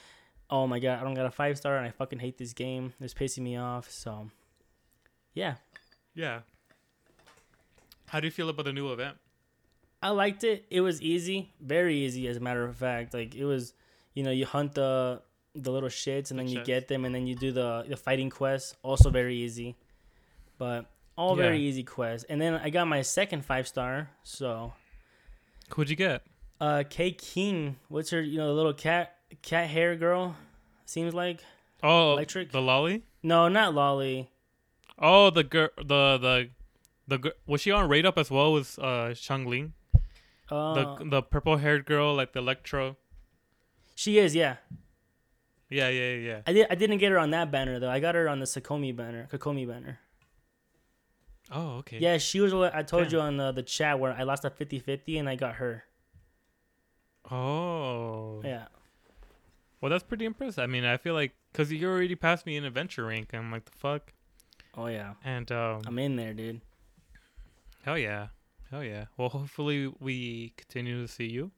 oh my God, I don't got a 5-star and I fucking hate this game. It's pissing me off. So, yeah. Yeah. How do you feel about the new event? I liked it. It was easy. Very easy, as a matter of fact. Like, it was, you know, you hunt the little shits and then you get them and then you do the fighting quests. Also very easy. But... very easy quest. And then I got my second 5-star, so... What'd you get? Keqing. What's her, you know, the little cat hair girl, seems like? Oh, electric. The Lolly? No, not Lolly. Oh, the girl, the was she on Raid Up as well with Shangling? The purple-haired girl, like the Electro. She is, yeah. Yeah. I didn't get her on that banner, though. I got her on the Kokomi banner. Oh, okay. Yeah, she was what I told you on the chat where I lost a 50-50 and I got her. Oh. Yeah. Well, that's pretty impressive. I mean, I feel like, because you already passed me in adventure rank. I'm like, the fuck? Oh, yeah. And I'm in there, dude. Hell yeah. Well, hopefully we continue to see you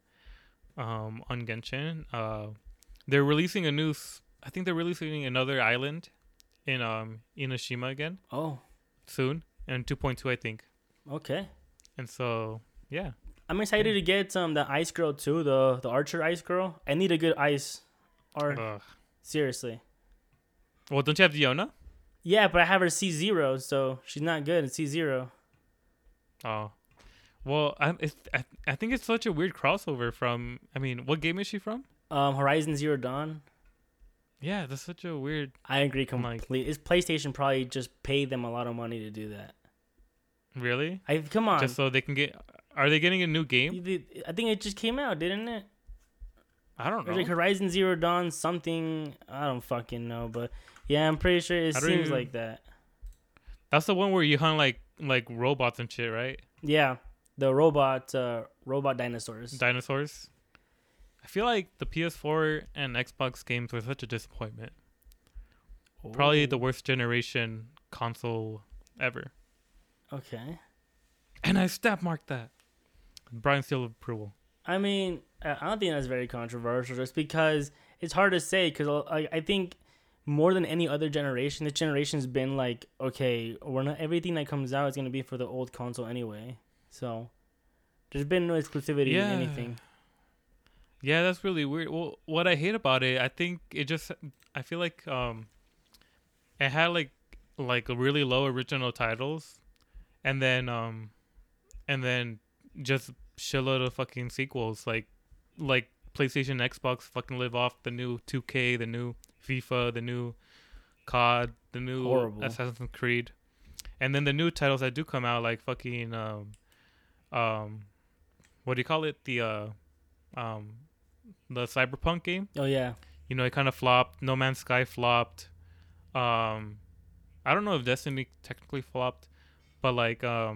on Genshin. They're releasing a new, I think they're releasing another island in Inoshima again. Oh. Soon. And 2.2, I think. Okay. And so, yeah. I'm excited to get the ice girl, too. The archer ice girl. I need a good ice art. Seriously. Well, don't you have Diona? Yeah, but I have her C0, so she's not good at C0. Oh. Well, I think it's such a weird crossover from... I mean, what game is she from? Horizon Zero Dawn. Yeah, that's such a weird... I agree completely. Like, PlayStation probably just paid them a lot of money to do that. Really? Come on. Just so they can get... Are they getting a new game? I think it just came out, didn't it? I don't know. It was like Horizon Zero Dawn something. I don't fucking know, but... Yeah, I'm pretty sure it seems like that. That's the one where you hunt like robots and shit, right? Yeah. The robot dinosaurs. Dinosaurs? I feel like the PS4 and Xbox games were such a disappointment. Oh. Probably the worst generation console ever. Okay. And I stab marked that. Brian seal of approval. I mean, I don't think that's very controversial. Just because it's hard to say. Because I think more than any other generation, this generation's been like, okay, we're not everything that comes out is going to be for the old console anyway. So there's been no exclusivity in anything. Yeah, that's really weird. Well, what I hate about it, I think it just... I feel like it had like really low original titles, and then just shitload of fucking sequels. Like PlayStation, Xbox fucking live off the new 2K, the new FIFA, the new COD, the new Assassin's Creed, and then the new titles that do come out, like fucking what do you call it? The Cyberpunk game. Oh yeah. You know, it kind of flopped. No Man's Sky flopped. I don't know if Destiny technically flopped, but like I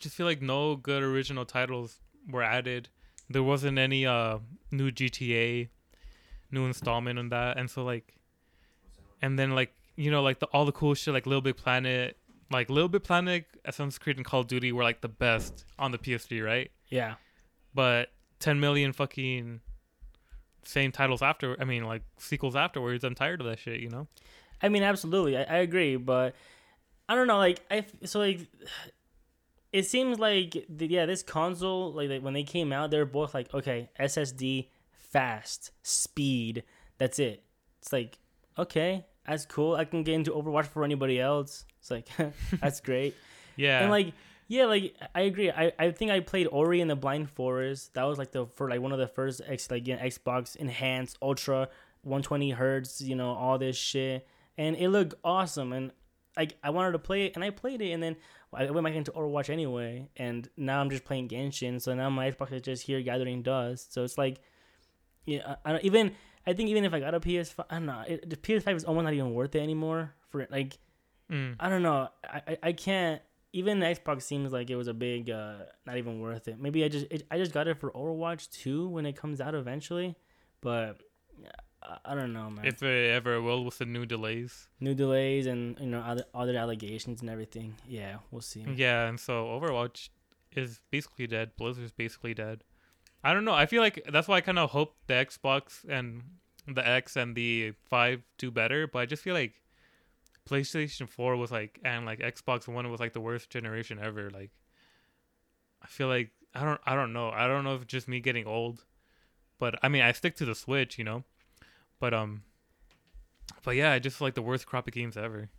just feel like no good original titles were added. There wasn't any new GTA, new installment on that, and so like, and then like, you know, like all the cool shit like Little Big Planet, Assassin's Creed, and Call of Duty were like the best on the PS3, right? Yeah. But 10 million fucking same titles sequels afterwards. I'm tired of that shit, you know? I mean, absolutely. I agree. But I don't know. Like, it seems like, this console, like when they came out, they were both like, okay, SSD, fast, speed. That's it. It's like, okay, that's cool. I can get into Overwatch for anybody else. It's like, that's great. Yeah. And like, yeah, like I agree. I think I played Ori and the Blind Forest. That was like one of the first Xbox Enhanced Ultra 120 Hertz, you know, all this shit. And it looked awesome. And I wanted to play it, and I played it, and then I went back into Overwatch anyway, and now I'm just playing Genshin, so now my Xbox is just here gathering dust. So it's like, yeah, I think even if I got a PS5, I don't know, the PS5 is almost not even worth it anymore for like, I don't know, I can't. Even the Xbox seems like it was a big, not even worth it. Maybe I just got it for Overwatch 2 when it comes out eventually, but I don't know, man. If it ever will, with the new delays, and you know other allegations and everything. Yeah, we'll see. Yeah, and so Overwatch is basically dead. Blizzard's basically dead. I don't know. I feel like that's why I kind of hope the Xbox and the X and the 5 do better, but I just feel like PlayStation 4 was like, and like Xbox One was like the worst generation ever. Like, I feel like I don't know. I don't know if it's just me getting old, but I mean I stick to the Switch, you know. But yeah, I just feel like the worst crop of games ever.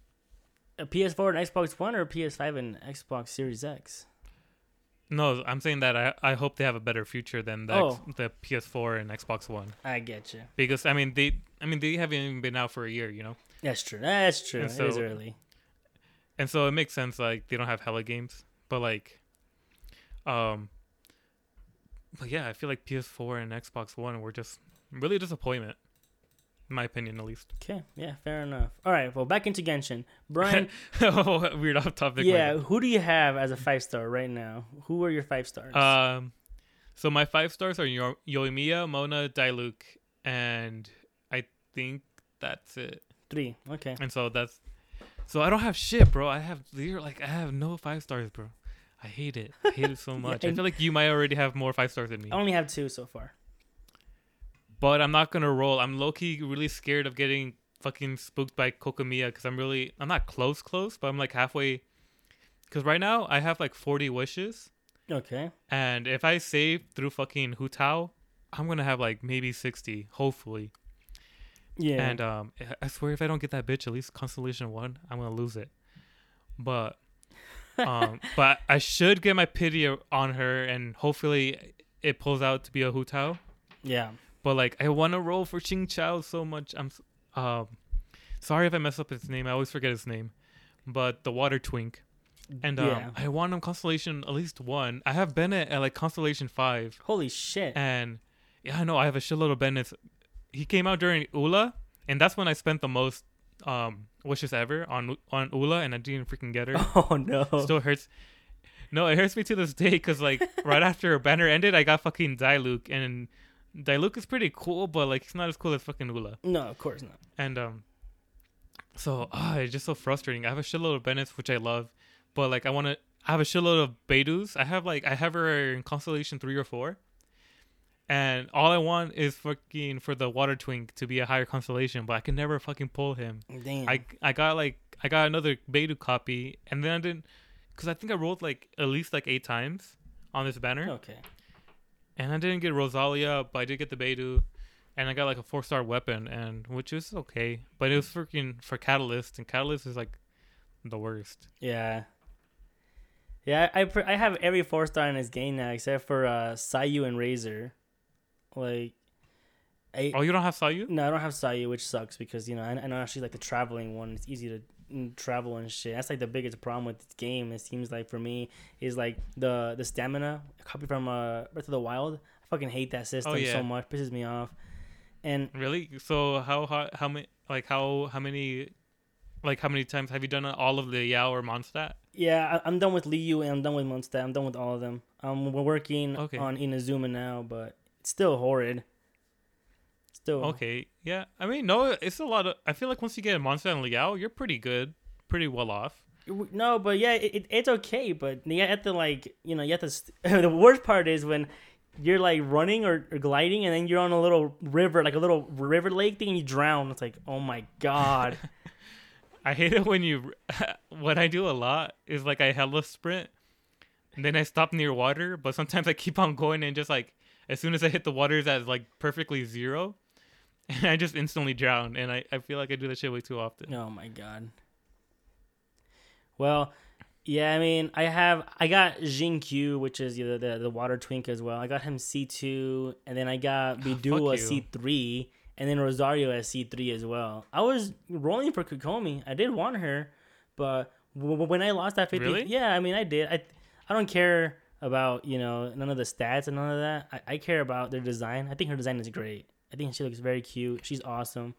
A PS4 and Xbox One, or a PS5 and Xbox Series X? No, I'm saying that I hope they have a better future than the PS4 and Xbox One. I get you. Because I mean they haven't even been out for a year, you know. That's true. So, it is early, and so it makes sense like they don't have hella games. But like, but yeah, I feel like PS4 and Xbox One were just really a disappointment. In my opinion, at least. Okay, yeah, fair enough. All right, well, back into Genshin. Brian. Weird off topic. Yeah, who do you have as a 5-star right now? Who are your 5 stars? So my 5 stars are Yoimiya, Mona, Diluc, and I think that's it. 3, okay. And so that's... So I don't have shit, bro. I have no 5 stars, bro. I hate it. I hate it so much. Yeah, I feel like you might already have more 5 stars than me. I only have 2 so far. But I'm not going to roll. I'm low-key really scared of getting fucking spooked by Kokomi because I'm not close, but I'm like halfway. Because right now, I have like 40 wishes. Okay. And if I save through fucking Hu Tao, I'm going to have like maybe 60, hopefully. Yeah. And I swear if I don't get that bitch, at least Constellation 1, I'm going to lose it. But, but I should get my pity on her, and hopefully it pulls out to be a Hu Tao. Yeah. But like I want to roll for Xing Chao so much. I'm sorry if I mess up his name. I always forget his name. But the water twink, and yeah. I want him constellation at least 1. I have Bennett at like constellation 5. Holy shit! And yeah, I know I have a shitload of Bennett. He came out during Ula, and that's when I spent the most wishes ever on Ula, and I didn't freaking get her. Oh no! Still hurts. No, it hurts me to this day because like right after her banner ended, I got fucking Diluc and. Diluc is pretty cool, but like he's not as cool as fucking Ula. No, of course not. And so it's just so frustrating. I have a shitload of Bennett's, which I love, but like I have a shitload of Beidou's. I have her in Constellation 3 or 4, and all I want is fucking for the Water Twink to be a higher Constellation, but I can never fucking pull him. Damn. I got another Beidou copy, and then I didn't, because I think I rolled like at least like 8 times on this banner. Okay. And I didn't get Rosalia, but I did get the Beidou, and I got like a 4-star weapon, and which is okay, but it was freaking for Catalyst, and Catalyst is like the worst. Yeah. Yeah, I have every 4-star in this game now except for Sayu and Razor. Like, oh, you don't have Sayu? No, I don't have Sayu, which sucks because you know I know she's like the traveling one. It's easy to travel and shit. That's like the biggest problem with this game, it seems like, for me, is like the stamina. A copy from Breath of the Wild. I fucking hate that system so much. It pisses me off. And really, so how many times have you done all of the Yao or Mondstadt? Yeah, I'm done with Liu and I'm done with Mondstadt. I'm done with all of them. We're working on Inazuma now, but it's still horrid. Still. Okay, yeah. I mean, no, it's a lot of... I feel like once you get a monster and Liao, you're pretty good. Pretty well off. No, but yeah, it's okay, but you have to, like, you know, you have to... the worst part is when you're, like, running or gliding, and then you're on a little river, like a little river lake thing, and you drown. It's like, oh my god. I hate it when you... what I do a lot is, like, I hella sprint, and then I stop near water, but sometimes I keep on going, and just, like, as soon as I hit the water that's, like, perfectly zero... and I just instantly drown, and I feel like I do that shit way too often. Oh my god. Well, yeah, I mean, I got Jingqiu, which is the water twink as well. I got him C2, and then I got Beidou as C3, and then Rosario as C3 as well. I was rolling for Kokomi. I did want her, But when I lost that 50, really? Yeah, I mean, I did. I don't care about, you know, none of the stats and none of that. I care about their design. I think her design is great. I think she looks very cute. She's awesome,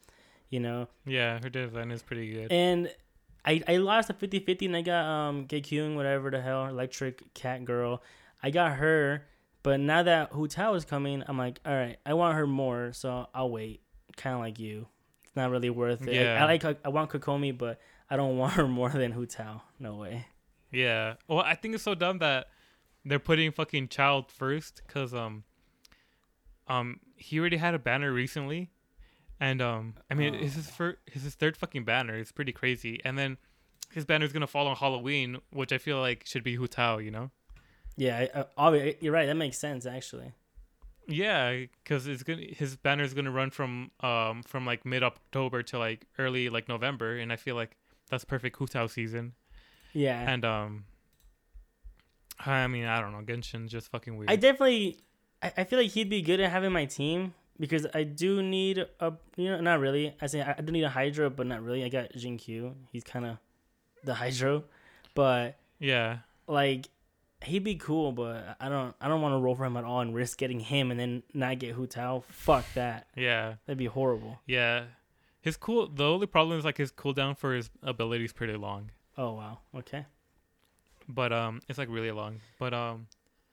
you know. Yeah, her design is pretty good. And I lost a 50-50, and I got Keqing, whatever the hell, electric cat girl. I got her, but now that Hu Tao is coming, I'm like, all right, I want her more, so I'll wait. Kind of like you. It's not really worth it. Yeah. I want Kokomi, but I don't want her more than Hu Tao. No way. Yeah. Well, I think it's so dumb that they're putting fucking child first, because he already had a banner recently, and I mean, it's his third fucking banner. It's pretty crazy. And then his banner is gonna fall on Halloween, which I feel like should be Hu Tao, you know? Yeah, you're right. That makes sense, actually. Yeah, because his banner is gonna run from like mid October to like early like November, and I feel like that's perfect Hu Tao season. Yeah, and I mean, I don't know, Genshin's just fucking weird. I feel like he'd be good at having my team, because I do need a, you know, not really. I say I do need a Hydro, but not really. I got Jingqiu. He's kind of the Hydro, but yeah, like he'd be cool, but I don't want to roll for him at all and risk getting him and then not get Hu Tao. Fuck that. Yeah, that'd be horrible. Yeah, his cool. The only problem is like his cooldown for his ability is pretty long. Oh wow. Okay. But it's like really long. But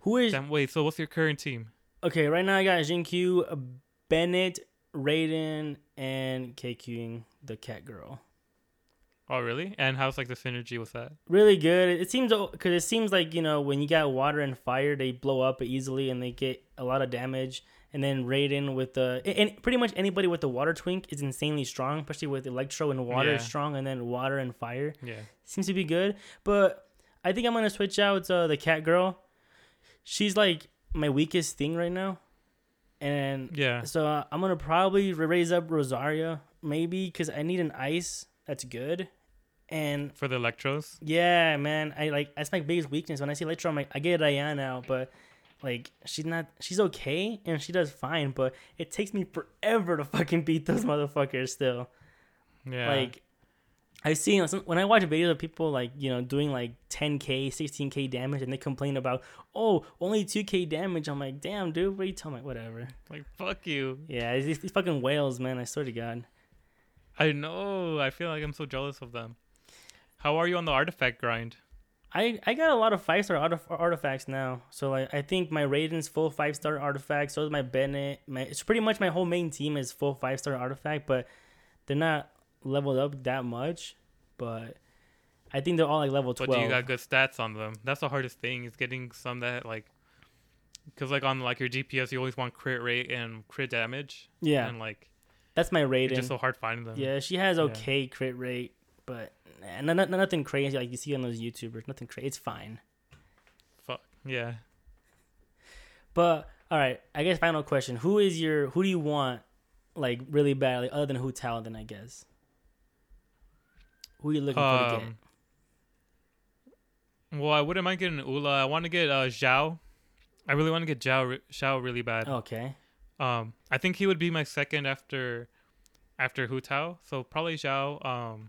who is? Wait. So what's your current team? Okay, right now I got Jingqiu, Bennett, Raiden, and Keqing, the cat girl. Oh, really? And how's like the synergy with that? Really good. It seems like, you know, when you got water and fire, they blow up easily and they get a lot of damage. And then Raiden with the, and pretty much anybody with the water twink is insanely strong, especially with electro and water is strong, and then water and fire. Yeah, seems to be good. But I think I'm gonna switch out the cat girl. She's like my weakest thing right now, and yeah, so I'm gonna probably raise up Rosaria maybe, because I need an ice that's good. And for the electros, yeah, man, I like that's my biggest weakness. When I see electro, I'm like, I get Diana out, but like she's okay and she does fine, but it takes me forever to fucking beat those motherfuckers still. Yeah, like I've seen when I watch videos of people like, you know, doing like 10k 16k damage, and they complain about, oh, only 2k damage. I'm like, damn dude, what are you talking about? Whatever, like fuck you. Yeah, these fucking whales, man, I swear to God. I know, I feel like I'm so jealous of them. How are you on the artifact grind? I got a lot of 5-star artifacts now. So like, I think my Raiden's full 5-star artifact. So is my Bennett. It's pretty much my whole main team is full 5-star artifact, but they're not leveled up that much. But I think they're all like level 12. But you got good stats on them. That's the hardest thing, is getting some that like, because like on like your DPS, you always want crit rate and crit damage. Yeah. And like that's my Raiden. It's just so hard finding them. Yeah, she has okay crit rate, but. And nothing crazy like you see on those YouTubers. Nothing crazy. It's fine. Fuck yeah. But all right, I guess final question: Who do you want like really badly, other than Hu Tao? Then I guess. Who are you looking for to get? Well, I wouldn't mind getting Ula. I want to get Zhao. I really want to get Zhao really bad. Okay. I think he would be my second after Hu Tao. So probably Zhao.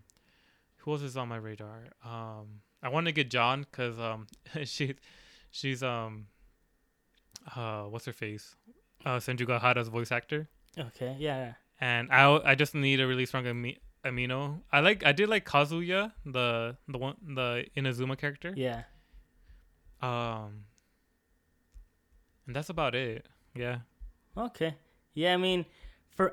Who else is on my radar? I want to get John, because she's what's her face? Senju Gahara's voice actor. Okay, yeah. And I just need a really strong amino. I did like Kazuya, the Inazuma character. Yeah. And that's about it. Yeah. Okay. Yeah, I mean,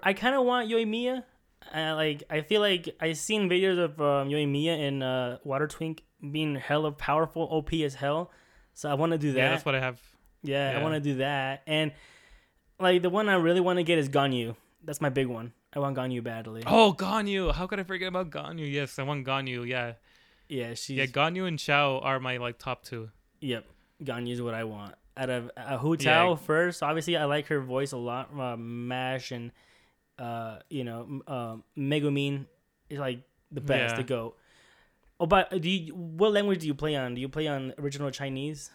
I kind of want Yoimiya. I feel like I've seen videos of Yoimiya and Water Twink being hella powerful, OP as hell. So I want to do that. Yeah, that's what I have. Yeah. I want to do that. And like the one I really want to get is Ganyu. That's my big one. I want Ganyu badly. Oh, Ganyu! How could I forget about Ganyu? Yes, I want Ganyu. Yeah. Yeah, Ganyu and Zhao are my like top two. Yep, Ganyu is what I want. Out of Hu Tao first. Obviously, I like her voice a lot. Mash and. Megumin is like the best to go. Oh, but what language do you play on? Do you play on original Chinese?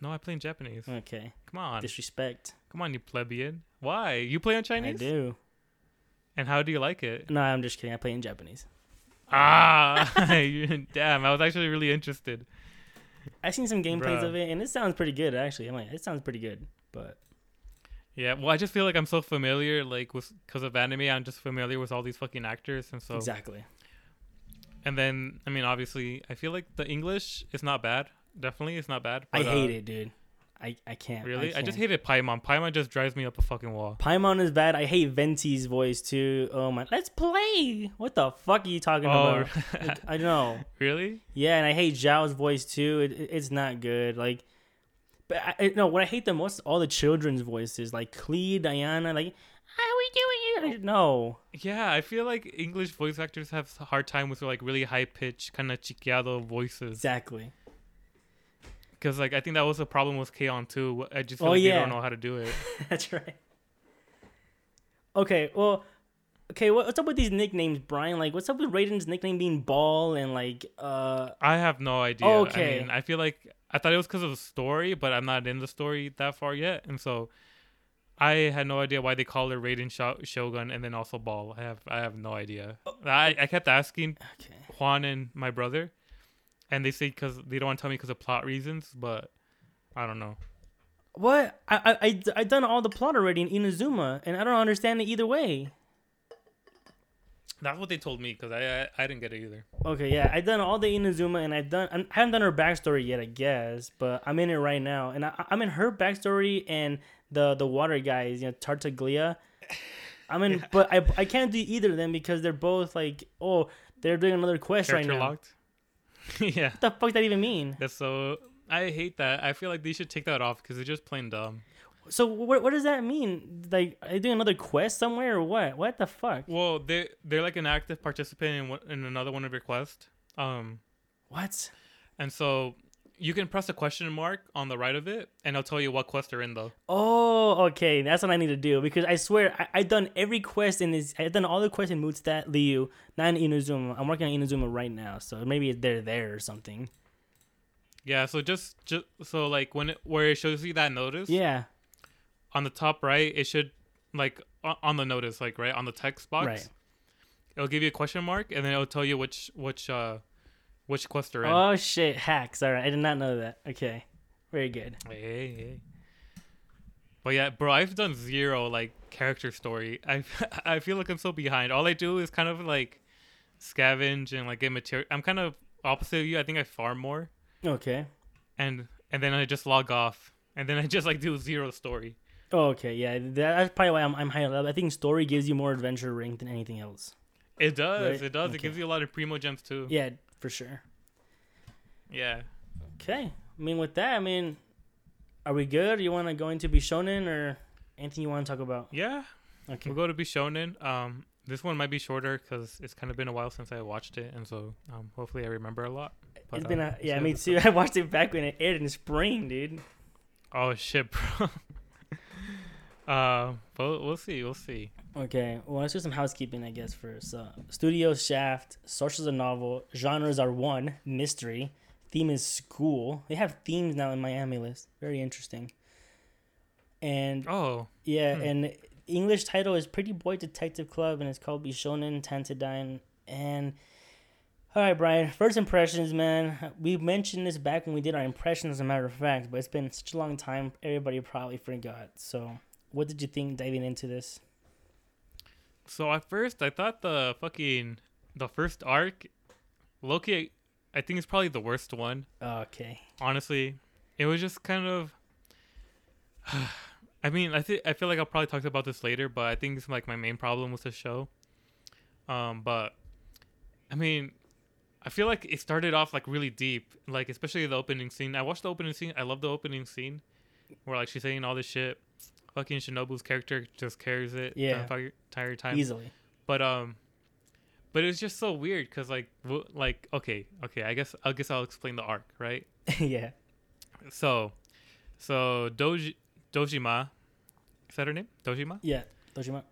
No, I play in Japanese. Okay, come on, disrespect. Come on, you plebeian. Why you play on Chinese? I do. And how do you like it? No, I'm just kidding. I play in Japanese. Ah, damn! I was actually really interested. I've seen some gameplays of it, and it sounds pretty good. Actually, I'm like, it sounds pretty good, but yeah. Well, I just feel like I'm so familiar, like, with because of anime, I'm just familiar with all these fucking actors, and so exactly. And then, I mean, obviously, I feel like the English is not bad. Definitely, it's not bad. But, I hate it, dude. I can't. Really? I just hated Paimon. Paimon just drives me up a fucking wall. Paimon is bad. I hate Venti's voice, too. Oh, my. Let's play. What the fuck are you talking about? Like, I know. Really? Yeah, and I hate Zhao's voice, too. It's not good. Like, but no, what I hate the most is all the children's voices. Like, Klee, Diana, like, how are we doing here? No. Yeah, I feel like English voice actors have a hard time with, like, really high-pitched, kind of chiquiado voices. Exactly. Because, like, I think that was a problem with KyoAni, too. I just feel they don't know how to do it. That's right. Okay, well, what's up with these nicknames, Brian? Like, what's up with Raiden's nickname being Ball and, like, I have no idea. Okay. I mean, I feel like... I thought it was because of the story, but I'm not in the story that far yet. And so, I had no idea why they called her Raiden Shogun and then also Ball. I have no idea. I kept asking Juan and my brother. And they say because they don't want to tell me because of plot reasons, but I don't know. What? I done all the plot already in Inazuma, and I don't understand it either way. That's what they told me because I didn't get it either. Okay, yeah, I done all the Inazuma, and I haven't done her backstory yet, I guess, but I'm in it right now, and I'm in her backstory and the water guys, you know, Tartaglia. I'm in, but I can't do either of them because they're both like, oh, they're doing another quest right now. Character locked. Yeah. What the fuck does that even mean? That's so... I hate that. I feel like they should take that off because they're just plain dumb. So what does that mean? Like, are they doing another quest somewhere or what? What the fuck? Well, they're like an active participant in another one of your quests. What? And so you can press a question mark on the right of it and it'll tell you what quest they're in though. Oh, okay. That's what I need to do because I swear I've done every quest in this. I've done all the quests in Mutstat, Liu, not in Inazuma. I'm working on Inazuma right now. So maybe they're there or something. Yeah. So just so like where it shows you that notice. Yeah. On the top right, it should like on the notice, like right on the text box. Right. It'll give you a question mark and then it'll tell you which quest are in. Oh, shit. Hacks. All right. I did not know that. Okay. Very good. Hey. But yeah, bro, I've done zero, like, character story. I feel like I'm so behind. All I do is kind of, like, scavenge and, like, get material. I'm kind of opposite of you. I think I farm more. Okay. And then I just log off. And then I just, like, do zero story. Oh, okay. Yeah. That's probably why I'm high level. I think story gives you more adventure rank than anything else. It does. Right? It does. Okay. It gives you a lot of primo gems, too. Yeah. For sure. Yeah. Okay. I mean, with that, are we good? You want to go into Bishonen or anything you want to talk about? Yeah. Okay. We'll go to Bishonen. This one might be shorter because it's kind of been a while since I watched it, and so hopefully I remember a lot. But, it's been yeah, me too. I watched it back when it aired in spring, dude. Oh shit, bro. But we'll see. Okay, well, let's do some housekeeping, I guess, first. Studio Shaft, source is a novel, genres are one, mystery, theme is school. They have themes now in my anime list. Very interesting. And and English title is Pretty Boy Detective Club, and it's called Bishonen Tantadine. And all right, Brian, first impressions, man. We mentioned this back when we did our impressions, as a matter of fact, but it's been such a long time, everybody probably forgot. So what did you think diving into this? So at first, I thought the first arc, Loki, I think it's probably the worst one. Okay. Honestly, it was just kind of, I mean, I feel like I'll probably talk about this later, but I think it's like my main problem with the show. But I mean, I feel like it started off like really deep, like especially the opening scene. I watched the opening scene. I love the opening scene where like she's saying all this shit. Fucking Shinobu's character just carries it the entire time easily, but it's just so weird because like okay, I guess I'll explain the arc, right? Yeah. So Dojima, is that her name? Dojima. Yeah, Dojima.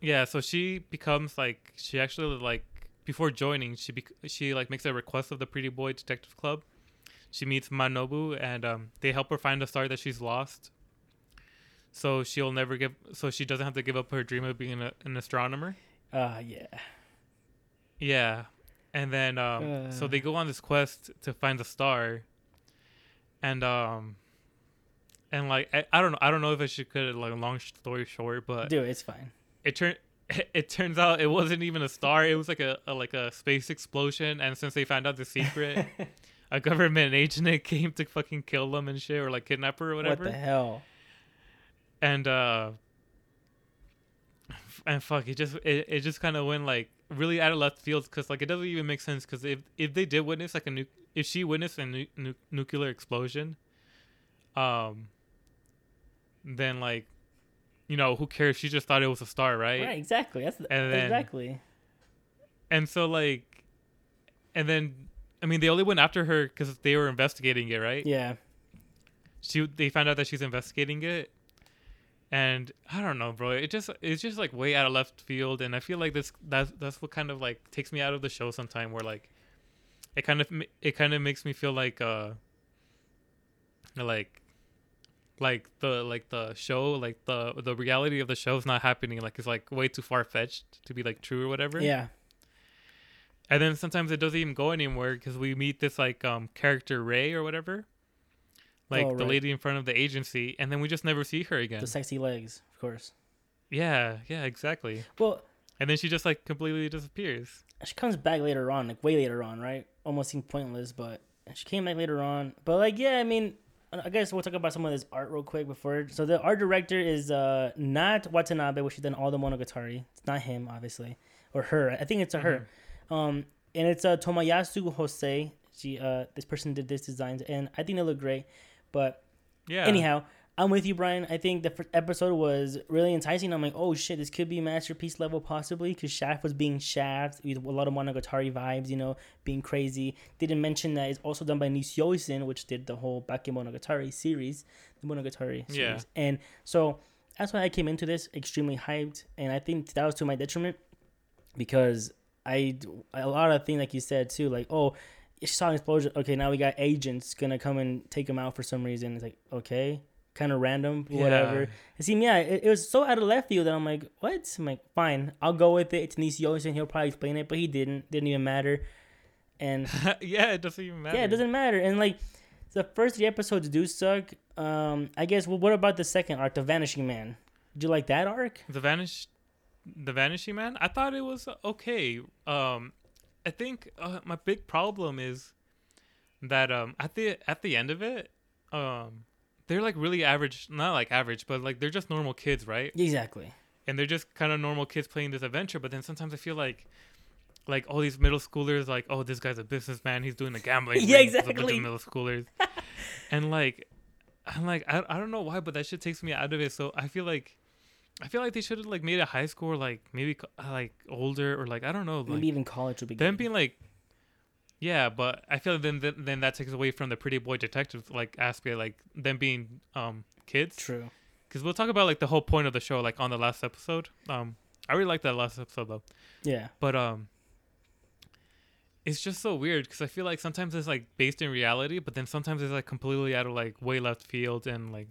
Yeah, so she becomes like she actually like before joining she like makes a request of the Pretty Boy Detective Club. She meets Manobu and they help her find a star that she's lost. So she doesn't have to give up her dream of being an astronomer. Yeah. Yeah. And then so they go on this quest to find the star. And like I don't know if I should cut it like long story short, but dude, it's fine. It turns out it wasn't even a star. It was like a space explosion, and since they found out the secret, a government agent came to fucking kill them and shit, or like kidnap her or whatever. What the hell? And fuck, it just kind of went like really out of left field, because like it doesn't even make sense, because if they did witness like if she witnessed a nuclear explosion, then like, you know, who cares? She just thought it was a star, right? Right, exactly. Exactly. And so like, and then I mean they only went after her because they were investigating it, right? Yeah. They found out that she's investigating it. And I don't know, bro. It's just like way out of left field, and I feel like that's what kind of like takes me out of the show sometime, where like it kind of makes me feel like the reality of the show is not happening. Like, it's like way too far fetched to be like true or whatever. Yeah. And then sometimes it doesn't even go anywhere, because we meet this like character Ray or whatever. Like, oh, right. The lady in front of the agency, and then we just never see her again. The sexy legs, of course. Yeah, exactly. Well, and then she just like completely disappears. She comes back later on, like way later on, right? Almost seemed pointless, but she came back later on. But like, yeah, I mean, I guess we'll talk about some of this art real quick before. So the art director is not Watanabe, which has done all the Monogatari. It's not him, obviously, or her. I think it's a her, and it's Tomoyasu Hosei. She, this person did this design, and I think they look great. But yeah, anyhow, I'm with you, Brian. I think the first episode was really enticing. I'm like, oh shit, this could be masterpiece level possibly, because Shaft was being Shaft with a lot of Monogatari vibes, you know, being crazy. They didn't mention that it's also done by Nisioisin, which did the whole Bakemonogatari series, Yeah. And so that's why I came into this extremely hyped, and I think that was to my detriment, because a lot of things like you said too, like, oh, she saw an explosion. Okay, now we got agents gonna come and take him out for some reason. It's like, okay, kind of random, whatever. It seemed, it was so out of left field that I'm like, what? I'm like, fine, I'll go with it. It's Nisioisin, he'll probably explain it, but he didn't. Didn't even matter. And yeah, it doesn't even matter. Yeah, it doesn't matter. And like, the first three episodes do suck. I guess. Well, what about the second arc, The Vanishing Man? Did you like that arc? The Vanishing Man. I thought it was okay. I think my big problem is that at the end of it, they're like really average, not like average, but like they're just normal kids, right? Exactly. And they're just kind of normal kids playing this adventure. But then sometimes I feel like all these middle schoolers, like, oh, this guy's a businessman, he's doing a gambling. Yeah, exactly. With a bunch of middle schoolers, and like, I'm like, I don't know why, but that shit takes me out of it. So I feel like they should have like made it high school, or like maybe like older, or like I don't know, like, maybe even college would be. Them good. Being like, yeah, but I feel like then that takes away from the pretty boy detective like aspect, like them being kids. True. Because we'll talk about like the whole point of the show, like on the last episode. I really liked that last episode though. Yeah. But it's just so weird, because I feel like sometimes it's like based in reality, but then sometimes it's like completely out of like way left field, and like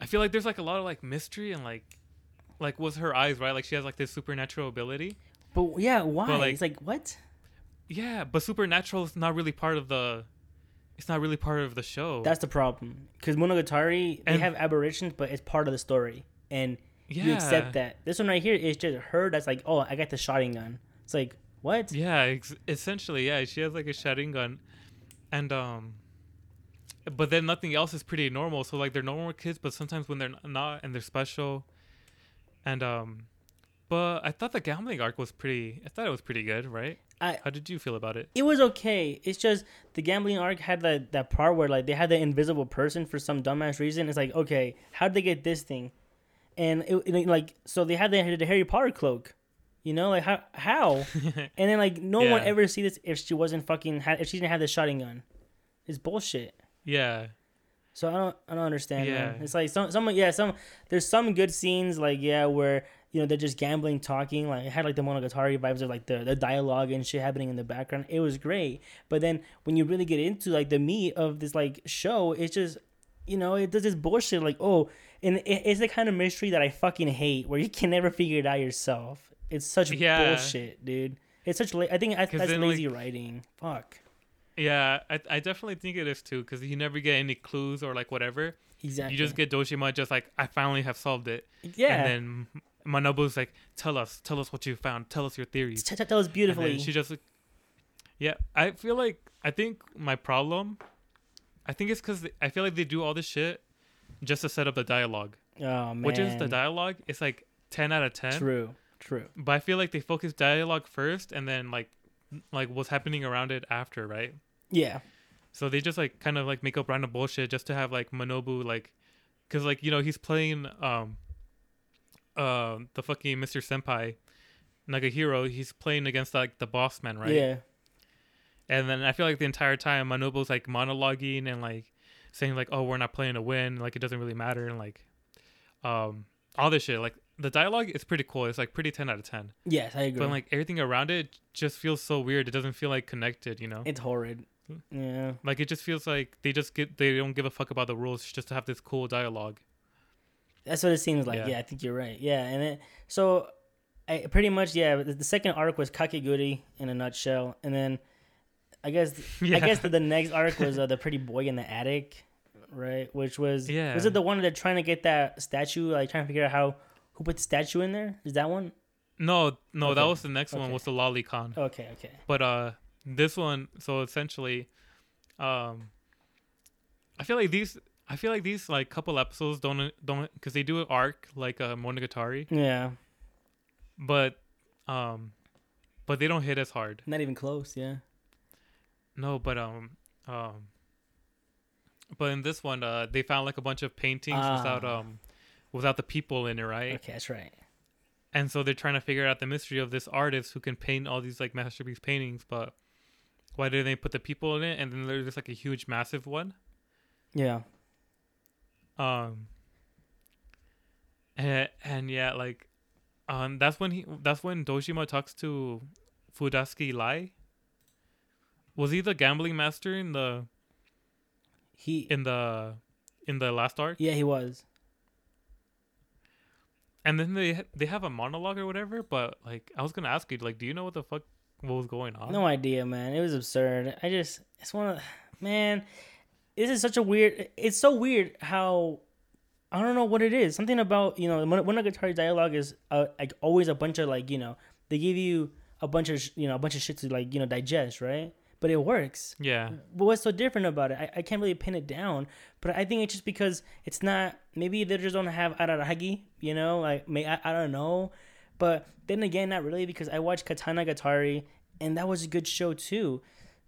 I feel like there's like a lot of like mystery, and like was her eyes, right? Like she has like this supernatural ability. But yeah, why? But, like, it's like, what? Yeah, but supernatural is not really part of the. It's not really part of the show. That's the problem, because Monogatari they have aberrations, but it's part of the story, and you accept that. This one right here is just her. That's like, oh, I got the shotgun. It's like, what? Yeah, essentially, yeah. She has like a shotgun, and but then nothing else is pretty normal. So like they're normal kids, but sometimes when they're not, and they're special. And but I thought the gambling arc was pretty. I thought it was pretty good, right? How did you feel about it? It was okay. It's just the gambling arc had that part where like they had the invisible person for some dumbass reason. It's like, okay, how'd they get this thing? And it like, so they had the Harry Potter cloak. You know, like how? And then like no one ever see this if she wasn't if she didn't have the shotgun. It's bullshit. Yeah, so I don't understand. Yeah, man. It's like some there's some good scenes like where you know they're just gambling, talking, like it had like the Monogatari vibes of like the dialogue and shit happening in the background. It was great, but then when you really get into like the meat of this like show, it's just, you know, it does this bullshit like, oh, and it's the kind of mystery that I fucking hate, where you can never figure it out yourself. It's such bullshit, dude. It's such I think that's lazy writing. Fuck. Yeah, I definitely think it is too, because you never get any clues or like whatever. Exactly. You just get Doshima just like, I finally have solved it. Yeah. And then Manobu's like, tell us what you found. Tell us your theories. Tell us beautifully. And then she just, like, yeah, I feel like, I think my problem, I think it's because I feel like they do all this shit just to set up the dialogue. Oh, man. Which is the dialogue. It's like 10 out of 10. True. But I feel like they focus dialogue first and then like what's happening around it after, right? Yeah. So they just like kind of like make up random bullshit just to have like Manobu like, because like, you know, he's playing the fucking Mr. Senpai, like a hero. He's playing against like the boss man, right? Yeah. And then I feel like the entire time Manobu's like monologuing and like saying like, oh, we're not playing to win, like it doesn't really matter, and like all this shit. Like the dialogue is pretty cool. It's like pretty 10 out of 10. Yes, I agree. But like everything around it just feels so weird. It doesn't feel like connected, you know? It's horrid. Yeah. Like it just feels like they don't give a fuck about the rules just to have this cool dialogue. That's what it seems like. Yeah, I think you're right. Yeah, and the second arc was Kakegurui in a nutshell, and then I guess the next arc was the pretty boy in the attic, right? Which was was it the one that trying to get that statue, like trying to figure out who put the statue in there? Is that one? No, okay. That was the next one. Was the lolicon? Okay. But this one, so essentially, I feel like these like couple episodes don't because they do an arc like a Monogatari. Yeah. But they don't hit as hard. Not even close. Yeah. No, but in this one, they found like a bunch of paintings without the people in it, right? Okay, that's right. And so they're trying to figure out the mystery of this artist who can paint all these like masterpiece paintings, but why didn't they put the people in it? And then there's just like a huge, massive one. Yeah. That's when Doshima talks to Fudasuke Lai. Was he the gambling master in the last arc? Yeah, he was. And then they have a monologue or whatever, but like I was gonna ask you, like, do you know what was going on? No idea, man. It was absurd. This is such a weird. It's so weird how I don't know what it is. Something about Monogatari dialogue is like always a bunch of like they give you a bunch of shit to like digest, right? But it works. Yeah. But what's so different about it? I can't really pin it down. But I think it's just because it's not. Maybe they just don't have Araragi. I don't know. But then again, not really, because I watched Katana Gatari, and that was a good show too.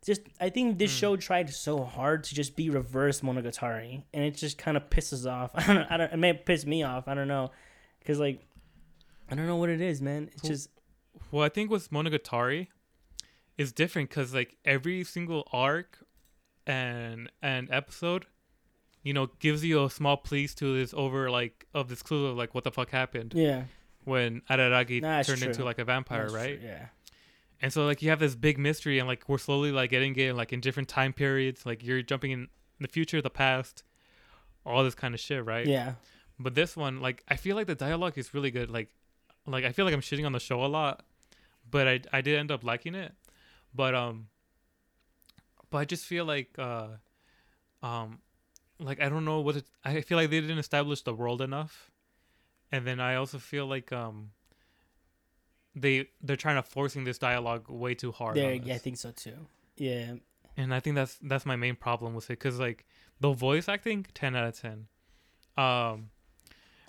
Just I think this show tried so hard to just be reverse Monogatari, and it just kind of pisses off. I don't. It may piss me off. I don't know, because like I don't know what it is, man. It's just. Well, I think with Monogatari. It's different because like every single arc and episode, gives you a small piece to this over like of this clue of like what the fuck happened. Yeah. When Araragi turned into like a vampire, right? True, yeah. And so like you have this big mystery and like we're slowly like getting it like in different time periods. Like you're jumping in the future, the past, all this kind of shit, right? Yeah. But this one, like I feel like the dialogue is really good. Like I feel like I'm shitting on the show a lot, but I did end up liking it. But I just feel like, I don't know I feel like they didn't establish the world enough, and then I also feel like they're trying to forcing this dialogue way too hard. Yeah, I think so too. Yeah, and I think that's my main problem with it, because like the voice acting, 10 out of 10.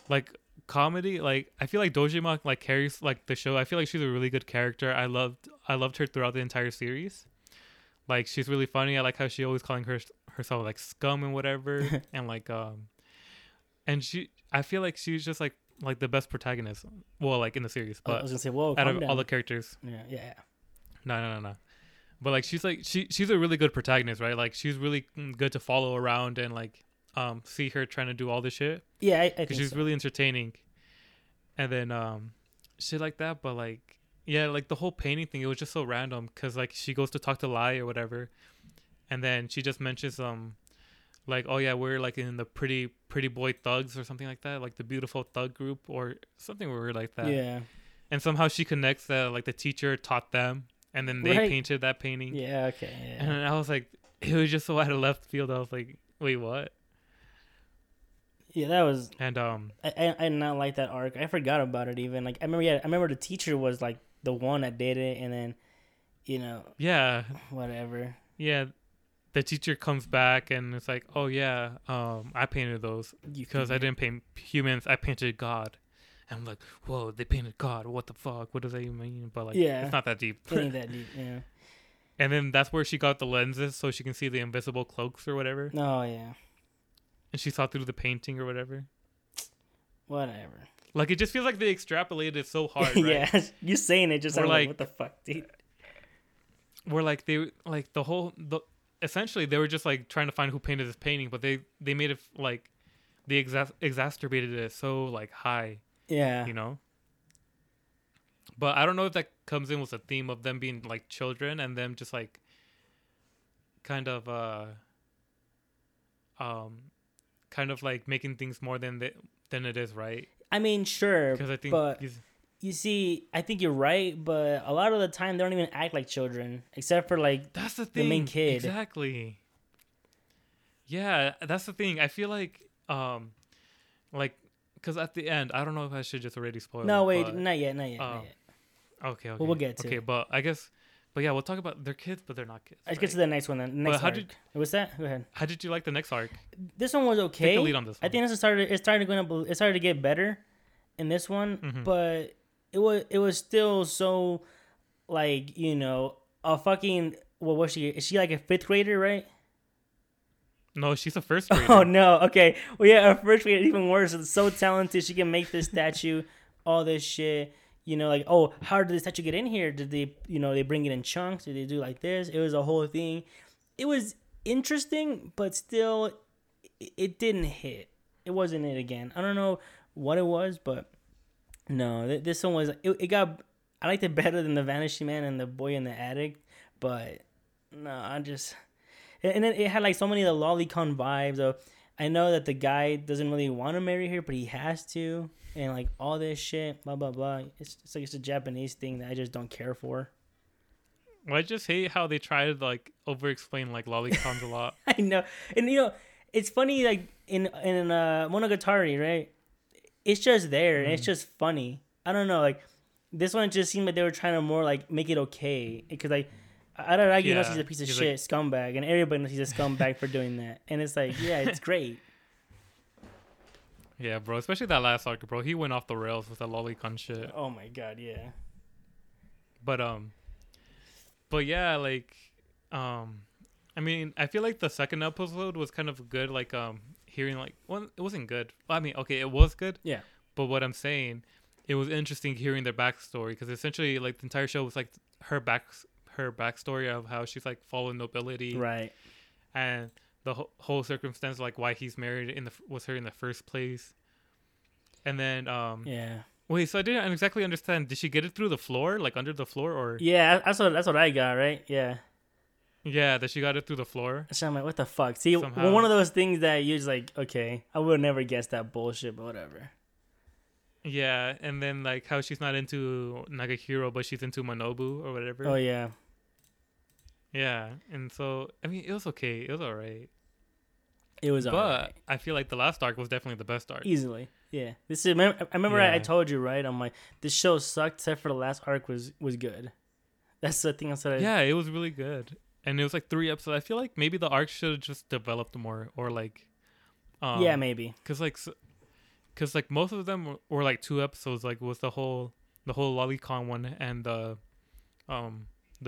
Like comedy, like I feel like Dojima like carries like the show. I feel like she's a really good character. I loved her throughout the entire series. Like she's really funny. I like how she always calling herself like scum and whatever, and like and she. I feel like she's just like the best protagonist. Well, like in the series, but I was gonna say, whoa, out of all the characters, yeah. No. But like she's like she's a really good protagonist, right? Like she's really good to follow around and like see her trying to do all this shit. Yeah, I think she's really entertaining, and then shit like that. But like. Yeah, like the whole painting thing, it was just so random because like she goes to talk to Lai or whatever, and then she just mentions like, oh yeah, we're like in the pretty boy thugs or something like that, like the beautiful thug group or something weird like that. Yeah, and somehow she connects that like the teacher taught them, and then they painted that painting. Yeah, okay. Yeah. And I was like, it was just so out of left field. I was like, wait, what? Yeah, that was. And I did not like that arc. I forgot about it even. Like I remember the teacher was like the one that did it, and then, you know. Yeah. Whatever. Yeah. The teacher comes back and it's like, oh yeah, I painted those because I didn't paint humans. I painted God. And I'm like, whoa, they painted God. What the fuck? What does that even mean? But like, yeah, it's not that deep. It ain't that deep. Yeah. And then that's where she got the lenses so she can see the invisible cloaks or whatever. Oh yeah. And she saw through the painting or whatever. Whatever. Like it just feels like they extrapolated so hard. Right? Yeah, you saying it just like what the fuck, dude. We're like they like the whole the. Essentially, they were just like trying to find who painted this painting, but they made it like they exacerbated it so like high. Yeah, you know. But I don't know if that comes in with the theme of them being like children and them just like kind of like making things more than it is, right? I mean, sure, because I think you see, I think you're right, but a lot of the time they don't even act like children, except for like that's the thing. The main kid. Exactly. Yeah, that's the thing. I feel like because at the end, I don't know if I should just already spoil. No, wait, but, not yet. Okay. Well, we'll get to. Okay, it. But I guess, but yeah, we'll talk about their kids, but they're not kids. Let's get to the next one. Then next arc. What's that? Go ahead. How did you like the next arc? This one was okay. Take the lead on this one. I think this started. It started to get better in this one, mm-hmm. But. It was still so, like, you know, a fucking... What was she? Is she like a fifth grader, right? No, she's a first grader. Oh, no. Okay. Well, yeah, a first grader, even worse. It's so talented. She can make this statue, all this shit. You know, like, oh, how did the statue get in here? Did they, you know, they bring it in chunks? Did they do like this? It was a whole thing. It was interesting, but still, it didn't hit. It wasn't it again. I don't know what it was, but... No, this one was... It got... I liked it better than The Vanishing Man and The Boy in the Attic, but no, I just... And then it had like so many of the lolicon vibes of... I know that the guy doesn't really want to marry her, but he has to, and like all this shit, blah, blah, blah. It's like it's a Japanese thing that I just don't care for. Well, I just hate how they try to like over-explain like lolicons a lot. I know. And you know, it's funny like in Monogatari, right? It's just there, and it's just funny. I don't know, like, this one just seemed like they were trying to more, like, make it okay. Because, like, Araragi knows he's a piece of shit, scumbag, and everybody knows he's a scumbag for doing that. And it's like, yeah, it's great. Yeah, bro, especially that last arc, bro. He went off the rails with the lolicon shit. Oh, my God, yeah. But yeah, like, I mean, I feel like the second episode was kind of good, like, hearing like well it wasn't good well, I mean okay it was good yeah but what I'm saying it was interesting hearing their backstory because essentially like the entire show was like her backstory of how she's like following nobility right and the whole circumstance like why he's married was her in the first place and then yeah wait so I didn't exactly understand did she get it through the floor like under the floor or yeah that's what I got right yeah. Yeah, that she got it through the floor. So I'm like, what the fuck? See, somehow. One of those things that you're just like, okay, I would never guess that bullshit, but whatever. Yeah, and then like how she's not into Nagahiro, but she's into Manobu or whatever. Oh, yeah. Yeah, and so, I mean, it was okay. It was all right. But I feel like the last arc was definitely the best arc. Easily, yeah. I remember I told you, right? I'm like, this show sucked except for the last arc was good. That's the thing I said. Yeah, it was really good. And it was like 3 episodes. I feel like maybe the arc should have just developed more or like... yeah, maybe. Because most of them were like 2 episodes. Like was the whole lolicon one and the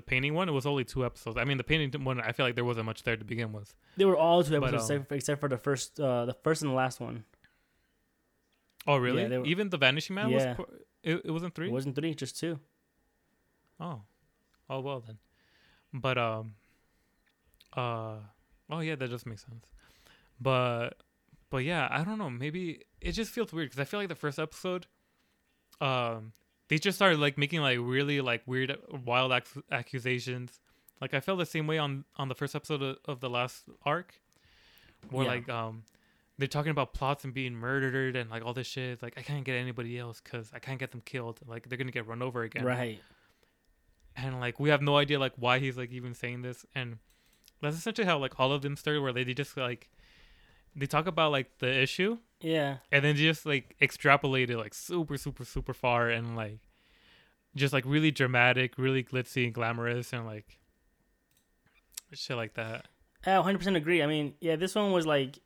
painting one. It was only 2 episodes. I mean, the painting one, I feel like there wasn't much there to begin with. They were all 2 episodes except for the first and the last one. Oh, really? Yeah, even The Vanishing Man was... It wasn't 3? It wasn't 3, just 2. Oh, well then. But... oh yeah, that just makes sense. But yeah, I don't know. Maybe it just feels weird because I feel like the first episode, they just started like making like really like weird, wild accusations. Like I felt the same way on the first episode of the last arc, where like they're talking about plots and being murdered and like all this shit. Like, I can't get anybody else because I can't get them killed. Like, they're gonna get run over again, right? And like, we have no idea like why he's like even saying this. And that's essentially how like all of them started, where they just like they talk about like the issue, yeah, and then just like extrapolate it like super far and like just like really dramatic, really glitzy and glamorous and like shit like that. I 100% agree. I mean, yeah, this one was like,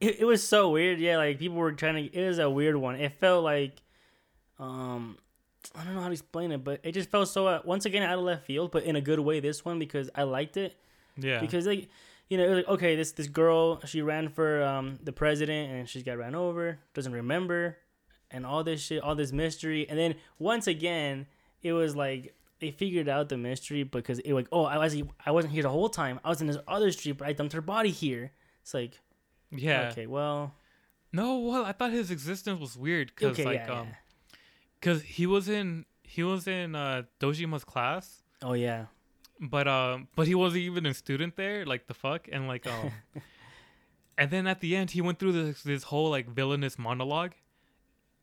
it was so weird. Yeah, like people were trying to, it is a weird one. It felt like, I don't know how to explain it, but it just felt so, once again, out of left field, but in a good way, this one, because I liked it. Yeah. Because like, you know, it was like, okay, this girl, she ran for the president and she got ran over, doesn't remember, and all this shit, all this mystery. And then once again, it was like, they figured out the mystery because it like, oh, I wasn't here the whole time. I was in this other street, but I dumped her body here. It's like, yeah, okay, well, no, well, I thought his existence was weird because okay, like, yeah, because he was in Dojima's class. Oh yeah, but he wasn't even a student there. Like the fuck, and like and then at the end he went through this whole like villainous monologue.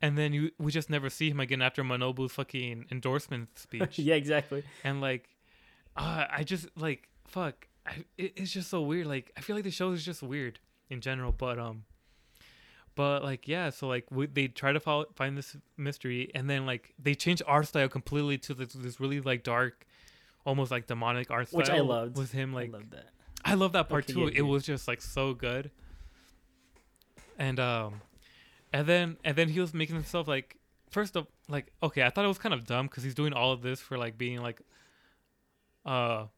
And then we just never see him again after Manobu's fucking endorsement speech. Yeah, exactly. And like, I just like, fuck. It's just so weird. Like, I feel like the show is just weird in general. But like, yeah. So like, they try to find this mystery, and then like they change art style completely to this really like dark, almost like demonic art style, which I loved. With him, like, I love that part too. Yeah. It was just like so good. And then he was making himself like, first of like, okay, I thought it was kind of dumb because he's doing all of this for like being like, a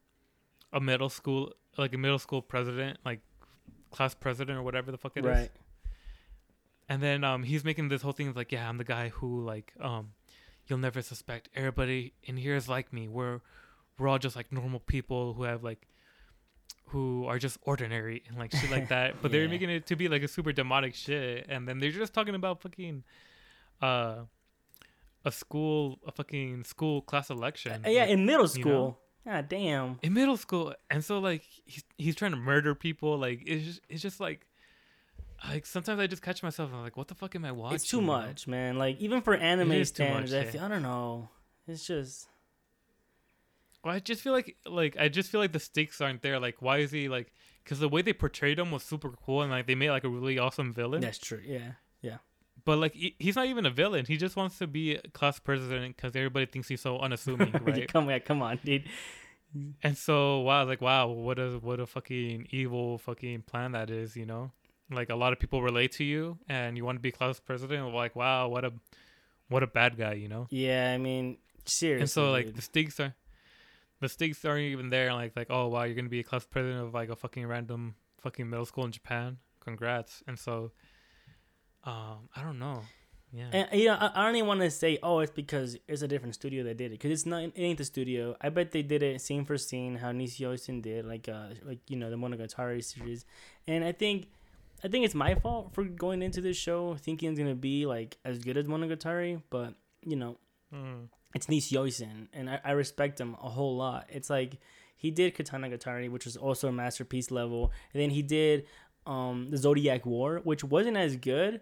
middle school president, like class president or whatever the fuck it is. Right. And then he's making this whole thing of like, yeah, I'm the guy who like you'll never suspect. Everybody in here is like me. We're all just like normal people who have like, who are just ordinary and like shit like that, but yeah. They're making it to be like a super demonic shit, and then they're just talking about fucking a fucking school class election. Yeah, like, in middle school. You know? God damn. In middle school, and so like he's trying to murder people. Like it's just like sometimes I just catch myself and I'm like, what the fuck am I watching? It's too much, man. Like even for anime standards, much, yeah. I don't know. It's just. Well, I just feel like the stakes aren't there. Like, why is he like? Because the way they portrayed him was super cool, and like they made like a really awesome villain. That's true. Yeah, yeah. But like, he's not even a villain. He just wants to be a class president because everybody thinks he's so unassuming, right? come on, dude. And so, wow, I was like, wow, what a fucking evil fucking plan that is, you know? Like a lot of people relate to you, and you want to be class president. Like, wow, what a bad guy, you know? Yeah, I mean, seriously. And so, like, dude. The stakes aren't even there. Like, oh wow, you're gonna be a class president of like a fucking random fucking middle school in Japan. Congrats! And so, I don't know. Yeah, and you know, I don't even want to say, oh, it's because it's a different studio that did it, because it's not. It ain't the studio. I bet they did it scene for scene, how Nisioisin did, like you know, the Monogatari series. And I think it's my fault for going into this show thinking it's gonna be like as good as Monogatari, but you know. Mm. It's Nisioisin, and I respect him a whole lot. It's like he did Katana Gatari, which was also a masterpiece level, and then he did the Zodiac War, which wasn't as good,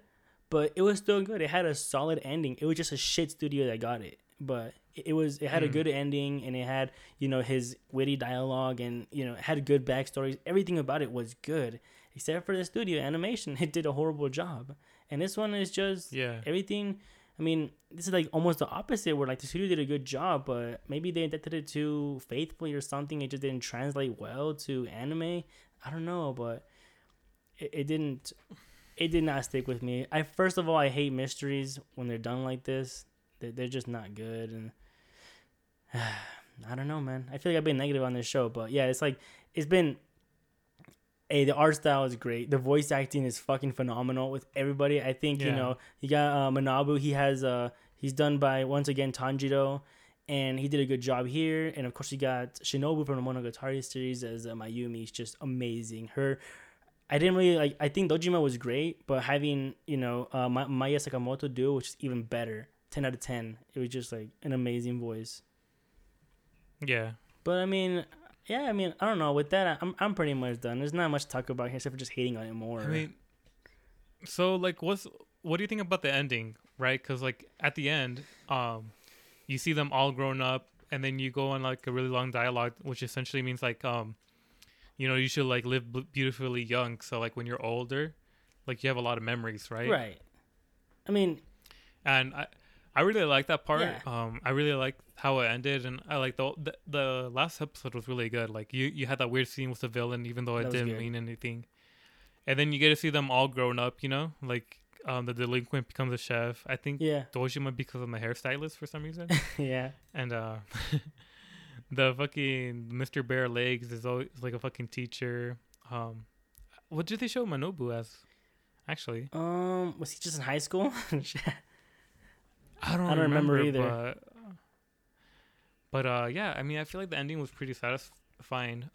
but it was still good. It had a solid ending. It was just a shit studio that got it, but it had a good ending, and it had, you know, his witty dialogue, and you know, it had good backstories. Everything about it was good, except for the studio animation. It did a horrible job, and this one is just everything. I mean, this is like almost the opposite, where like the studio did a good job, but maybe they adapted it too faithfully or something. It just didn't translate well to anime. I don't know, but it did not stick with me. First of all, I hate mysteries when they're done like this. They're just not good, and I don't know, man. I feel like I've been negative on this show, but yeah, it's like it's been. Hey, the art style is great. The voice acting is fucking phenomenal with everybody. I think, you know, you got Manabu. He has, he's done by, once again, Tanjiro. And he did a good job here. And, of course, you got Shinobu from the Monogatari series as Mayumi. Is just amazing. I think Dojima was great. But having, you know, Maya Sakamoto do, which is even better. 10 out of 10. It was just, like, an amazing voice. Yeah. But, I mean... Yeah, I mean, I don't know. With that, I'm pretty much done. There's not much to talk about here except for just hating on it more. I mean, So, like, what do you think about the ending, right? Because, like, at the end, you see them all grown up, and then you go on, like, a really long dialogue, which essentially means, like, you know, you should, like, live beautifully young. So, like, when you're older, like, you have a lot of memories, right? Right. I mean... And I really like that part. Yeah. I really like how it ended, and I like the last episode was really good. Like, you had that weird scene with the villain, even though it didn't mean anything. And then you get to see them all grown up, you know? Like, the delinquent becomes a chef. I think Dojima becomes a hairstylist for some reason. Yeah. And the fucking Mr. Bare Legs is always like a fucking teacher. What did they show Manobu as, actually? Was he just in high school? I don't remember either. But yeah, I mean, I feel like the ending was pretty satisfying.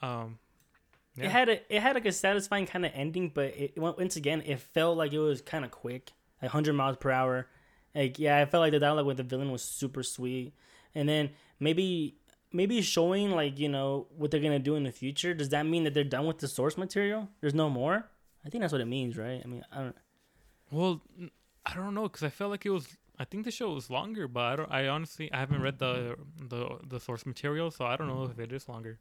Yeah. It had like a satisfying kind of ending, but it once again, it felt like it was kind of quick, like 100 miles per hour. Like, yeah, I felt like the dialogue with the villain was super sweet. And then maybe showing, like, you know, what they're gonna do in the future. Does that mean that they're done with the source material? There's no more. I think that's what it means, right? I mean, I don't. Well, I don't know, because I felt like it was. I think the show was longer, but I honestly haven't read the source material, so I don't know if it is longer.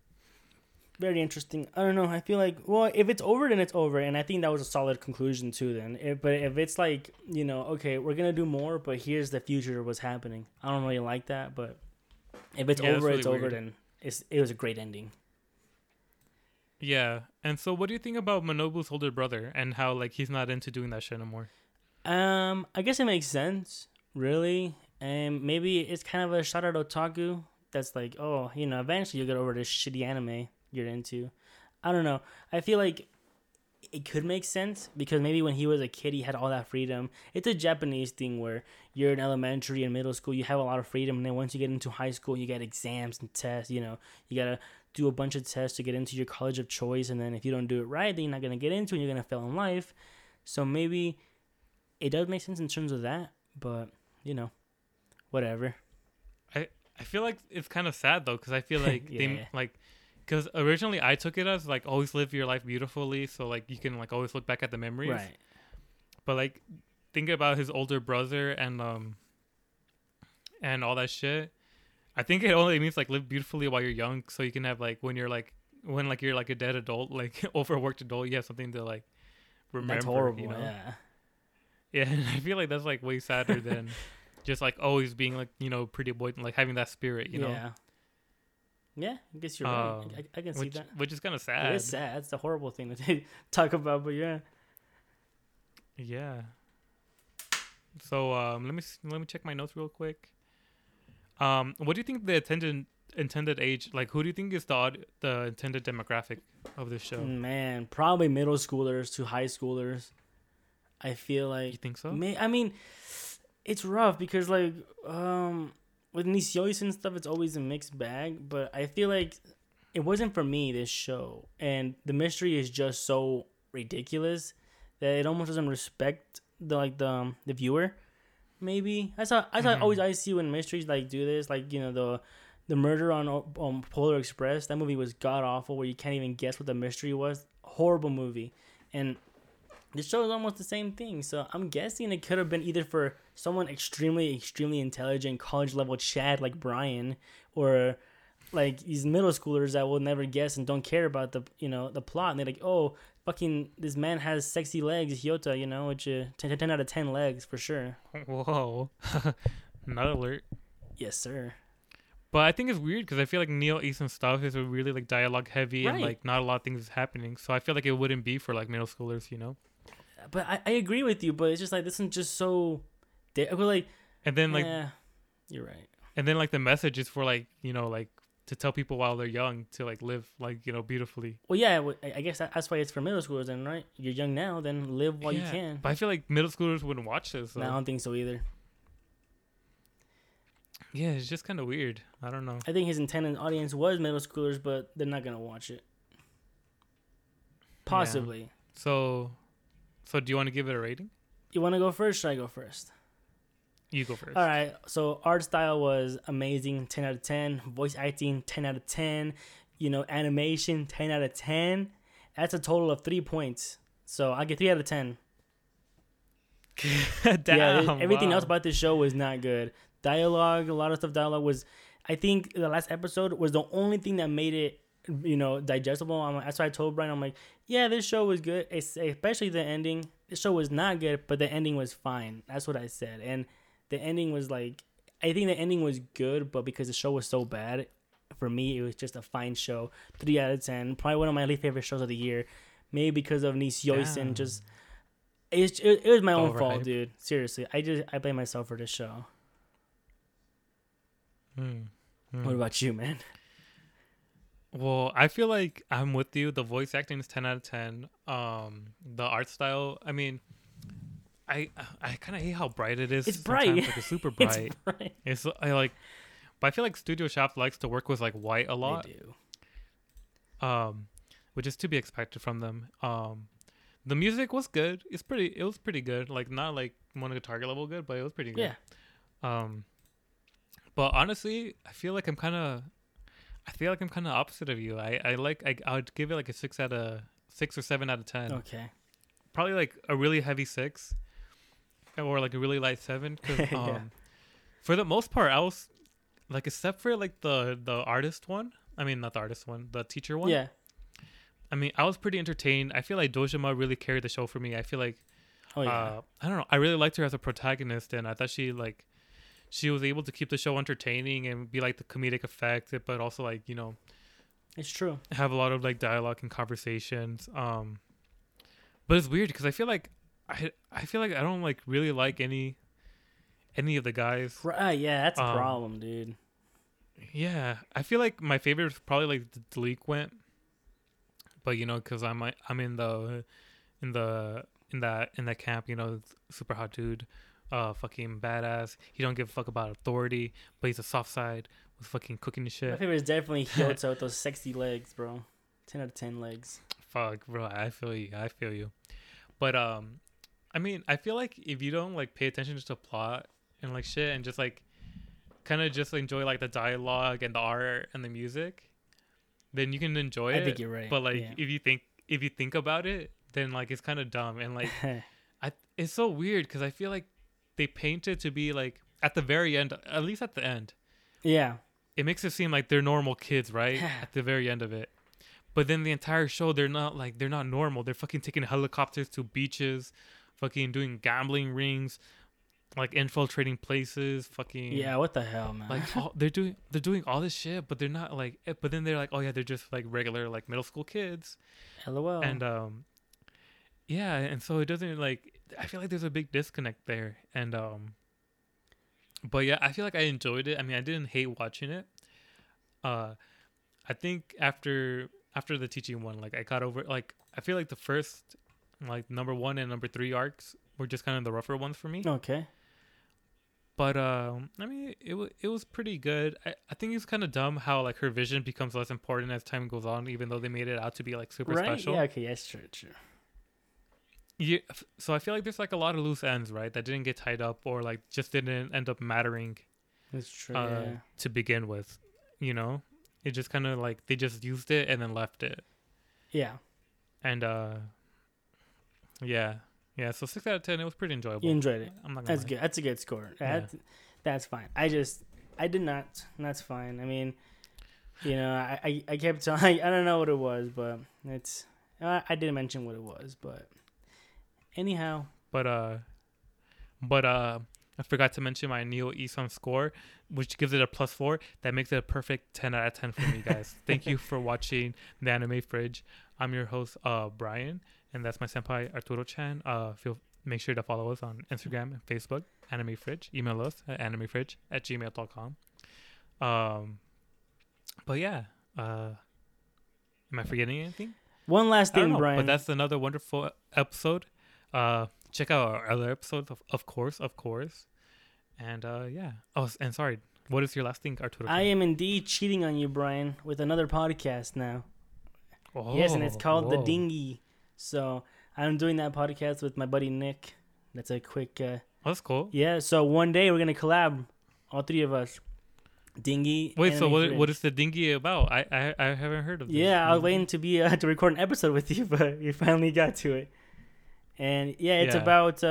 Very interesting. I don't know. I feel like, well, if it's over, then it's over. And I think that was a solid conclusion, too, then. But if it's like, you know, okay, we're going to do more, but here's the future of what's happening. I don't really like that, but if it's over, really it's weird. Over, then it was a great ending. Yeah. And so what do you think about Manobu's older brother and how, like, he's not into doing that shit anymore? I guess it makes sense, really. And maybe it's kind of a shot at otaku that's like, oh, you know, eventually you'll get over this shitty anime you're into. I don't know. I feel like it could make sense because maybe when he was a kid, he had all that freedom. It's a Japanese thing where you're in elementary and middle school, you have a lot of freedom. And then once you get into high school, you got exams and tests, you know, you got to do a bunch of tests to get into your college of choice. And then if you don't do it right, then you're not going to get into it and you're going to fail in life. So maybe it does make sense in terms of that, but you know, whatever. I feel like it's kind of sad though. Cause I feel like because originally I took it as, like, always live your life beautifully so, like, you can, like, always look back at the memories. Right. But, like, thinking about his older brother and all that shit, I think it only means, like, live beautifully while you're young so you can have, like, when you're, like, a dead adult, like, overworked adult, you have something to, like, remember. That's horrible, you know? Yeah. Yeah, and I feel like that's, like, way sadder than just, like, always being, like, you know, pretty boy, like, having that spirit, you know? Yeah. Yeah, I guess you're right. I can see that. Which is kind of sad. It is sad. It's a horrible thing to talk about, but yeah. Yeah. So let me check my notes real quick. What do you think the intended age, like, who do you think is the intended demographic of this show? Man, probably middle schoolers to high schoolers. I feel like. You think so? I mean, it's rough because, like, with Nisioisin and stuff, it's always a mixed bag, but I feel like it wasn't for me, this show. And the mystery is just so ridiculous that it almost doesn't respect the viewer, maybe. I always I see when mysteries, like, do this, like, you know, the murder on Polar Express. That movie was god-awful where you can't even guess what the mystery was. Horrible movie. And this show is almost the same thing, so I'm guessing it could have been either for someone extremely, extremely intelligent, college-level Chad like Brian, or like these middle schoolers that will never guess and don't care about the plot, and they're like, oh, fucking, this man has sexy legs, Hyota, you know, which 10 out of 10 legs for sure. Whoa, not alert. Yes, sir. But I think it's weird because I feel like Nisioisin stuff is really like dialogue heavy, right, and like not a lot of things is happening, so I feel like it wouldn't be for like middle schoolers, you know. But I agree with you, but it's just like this isn't just so like, and then like you're right, and then like the message is for like, you know, like to tell people while they're young to like live, like, you know, beautifully. Well, yeah, I guess that's why it's for middle schoolers then, right? You're young now, then live while you can. But I feel like middle schoolers wouldn't watch this. So. No, I don't think so either. Yeah, it's just kind of weird. I don't know. I think his intended audience was middle schoolers, but they're not gonna watch it. Possibly. Yeah. So do you want to give it a rating? You want to go first? Should I go first? You go first. All right. So art style was amazing. 10 out of 10. Voice acting, 10 out of 10. You know, animation, 10 out of 10. That's a total of 3 points. So I get 3 out of 10. Damn, yeah, everything else about this show was not good. Dialogue, a lot of stuff. Dialogue was, I think, the last episode was the only thing that made it, you know, digestible. I'm like, that's why I told Brian, I'm like, yeah, this show was good, especially the ending. This show was not good, but the ending was fine. That's what I said. And the ending was like, I think the ending was good, but because the show was so bad, for me, it was just a fine show. 3 out of 10. Probably one of my least favorite shows of the year. Maybe because of Nisioisin. Just, it was my own fault, dude. Seriously, I blame myself for this show. What about you, man? Well, I feel like I'm with you. The voice acting is 10 out of 10. The art style, I mean, I kind of hate how bright it is. It's bright. Like, it's super bright. But I feel like Studio Shaft likes to work with like white a lot. They do. Which is to be expected from them. The music was good. It was pretty good. Like, not like Monogatari level good, but it was pretty good. Yeah. But honestly, I feel like I'm kind of opposite of you. I would give it like a 6 or 7 out of 10. Okay. Probably like a really heavy 6, or like a really light 7. Cause, for the most part, I was like, except for like the artist one. I mean, not the artist one, the teacher one. Yeah. I mean, I was pretty entertained. I feel like Dojima really carried the show for me. I feel like, I don't know. I really liked her as a protagonist, and I thought she was able to keep the show entertaining and be like the comedic effect, but also like, you know, it's true, have a lot of like dialogue and conversations. But it's weird because I feel like I don't like really like any of the guys. Right? Yeah, that's a problem, dude. Yeah, I feel like my favorite is probably like the delinquent, but you know, because I'm in that camp, you know, super hot dude. Fucking badass. He don't give a fuck about authority, but he's a soft side with fucking cooking and shit. My favorite is definitely Kyoto with those sexy legs, bro. 10 out of 10 legs. Fuck, bro. I feel you. But, I mean, I feel like if you don't, like, pay attention to the plot and, like, shit and just, like, kind of just enjoy, like, the dialogue and the art and the music, then you can enjoy it. I think you're right. But, like, if you think about it, then, like, it's kind of dumb. And, like, it's so weird because I feel like they paint it to be like at the very end, at least at the end. Yeah. It makes it seem like they're normal kids, right? At the very end of it. But then the entire show, they're not normal. They're fucking taking helicopters to beaches, fucking doing gambling rings, like infiltrating places, fucking. Yeah, what the hell, man? Like they're doing all this shit, but they're not like, but then they're like, oh yeah, they're just like regular, like middle school kids. LOL. And, yeah, and so it doesn't like, I feel like there's a big disconnect there, and but yeah, I feel like I enjoyed it. I mean, I didn't hate watching it. I think after the teaching one, like I got over. Like I feel like the first, like number 1 and number 3 arcs were just kind of the rougher ones for me. Okay. But I mean, it was pretty good. I think it's kind of dumb how like her vision becomes less important as time goes on, even though they made it out to be like super special. Yeah. Okay. Yes. True. Yeah, so I feel like there's like a lot of loose ends, right? That didn't get tied up or like just didn't end up mattering. That's true. To begin with, you know, it just kind of like they just used it and then left it. Yeah. And yeah. So 6 out of 10, it was pretty enjoyable. You enjoyed it. I'm not gonna lie. Good. That's a good score. That's fine. I did not. That's fine. I mean, you know, I kept telling. I don't know what it was, but it's. I didn't mention what it was, but. Anyhow, but I forgot to mention my Nisioisin score, which gives it a +4. That makes it a perfect 10 out of 10 for me, guys. Thank you for watching the Anime Fridge. I'm your host, Brian, and that's my senpai Arturo Chan. Make sure to follow us on Instagram and Facebook, Anime Fridge. Email us at animefridge@gmail.com. But yeah, am I forgetting anything? One last thing, Brian. But that's another wonderful episode. Check out our other episodes, of course. And yeah. Oh, and sorry. What is your last thing, Arturo? I am indeed cheating on you, Brian, with another podcast now. Oh, yes, and it's called The Dinghy. So I'm doing that podcast with my buddy Nick. That's a quick. Oh, that's cool. Yeah. So one day we're gonna collab, all three of us. Dinghy. Wait. So what is The Dinghy about? I haven't heard of this. Yeah, I was waiting to record an episode with you, but we finally got to it. And yeah, it's about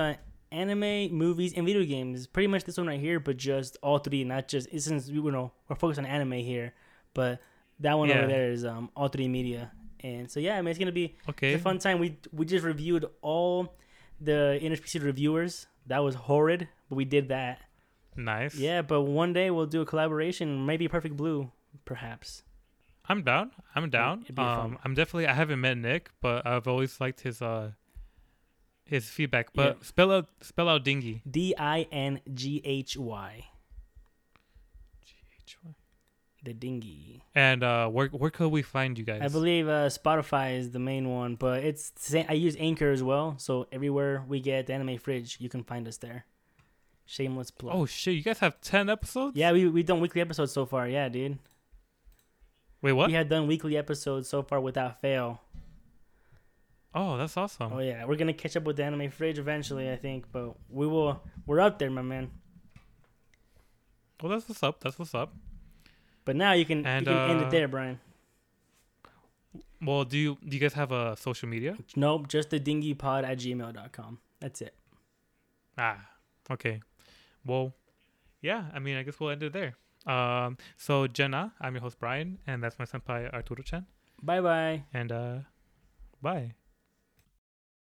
anime, movies, and video games. Pretty much this one right here, but just all three, not just, since you know we're focused on anime here, but that one over there is all three media. And so yeah, I mean it's gonna be it's a fun time. We just reviewed all the NHPC reviewers. That was horrid, but we did that. Nice. Yeah, but one day we'll do a collaboration, maybe Perfect Blue, perhaps. I'm down. It'd be fun. I'm definitely. I haven't met Nick, but I've always liked his feedback. But spell out dinghy. DINGHY. GHY. The dinghy. And where could we find you guys? I believe Spotify is the main one, but it's I use Anchor as well. So everywhere we get the Anime Fridge, you can find us there. Shameless plug. Oh shit! You guys have 10 episodes? Yeah, we've done weekly episodes so far. Yeah, dude. Wait, what? We have done weekly episodes so far without fail. Oh, that's awesome. Oh yeah, we're gonna catch up with the Anime Fridge eventually, I think, but we will. We're up there, my man. Well, that's what's up. But now you can end it there, Brian. Well, do you guys have a social media? Nope, just the dinghypod@gmail.com. That's it. Ah, okay. Well, yeah. I mean, I guess we'll end it there. So Jenna, I'm your host Brian, and that's my senpai Arturo-chan. Bye bye. And bye.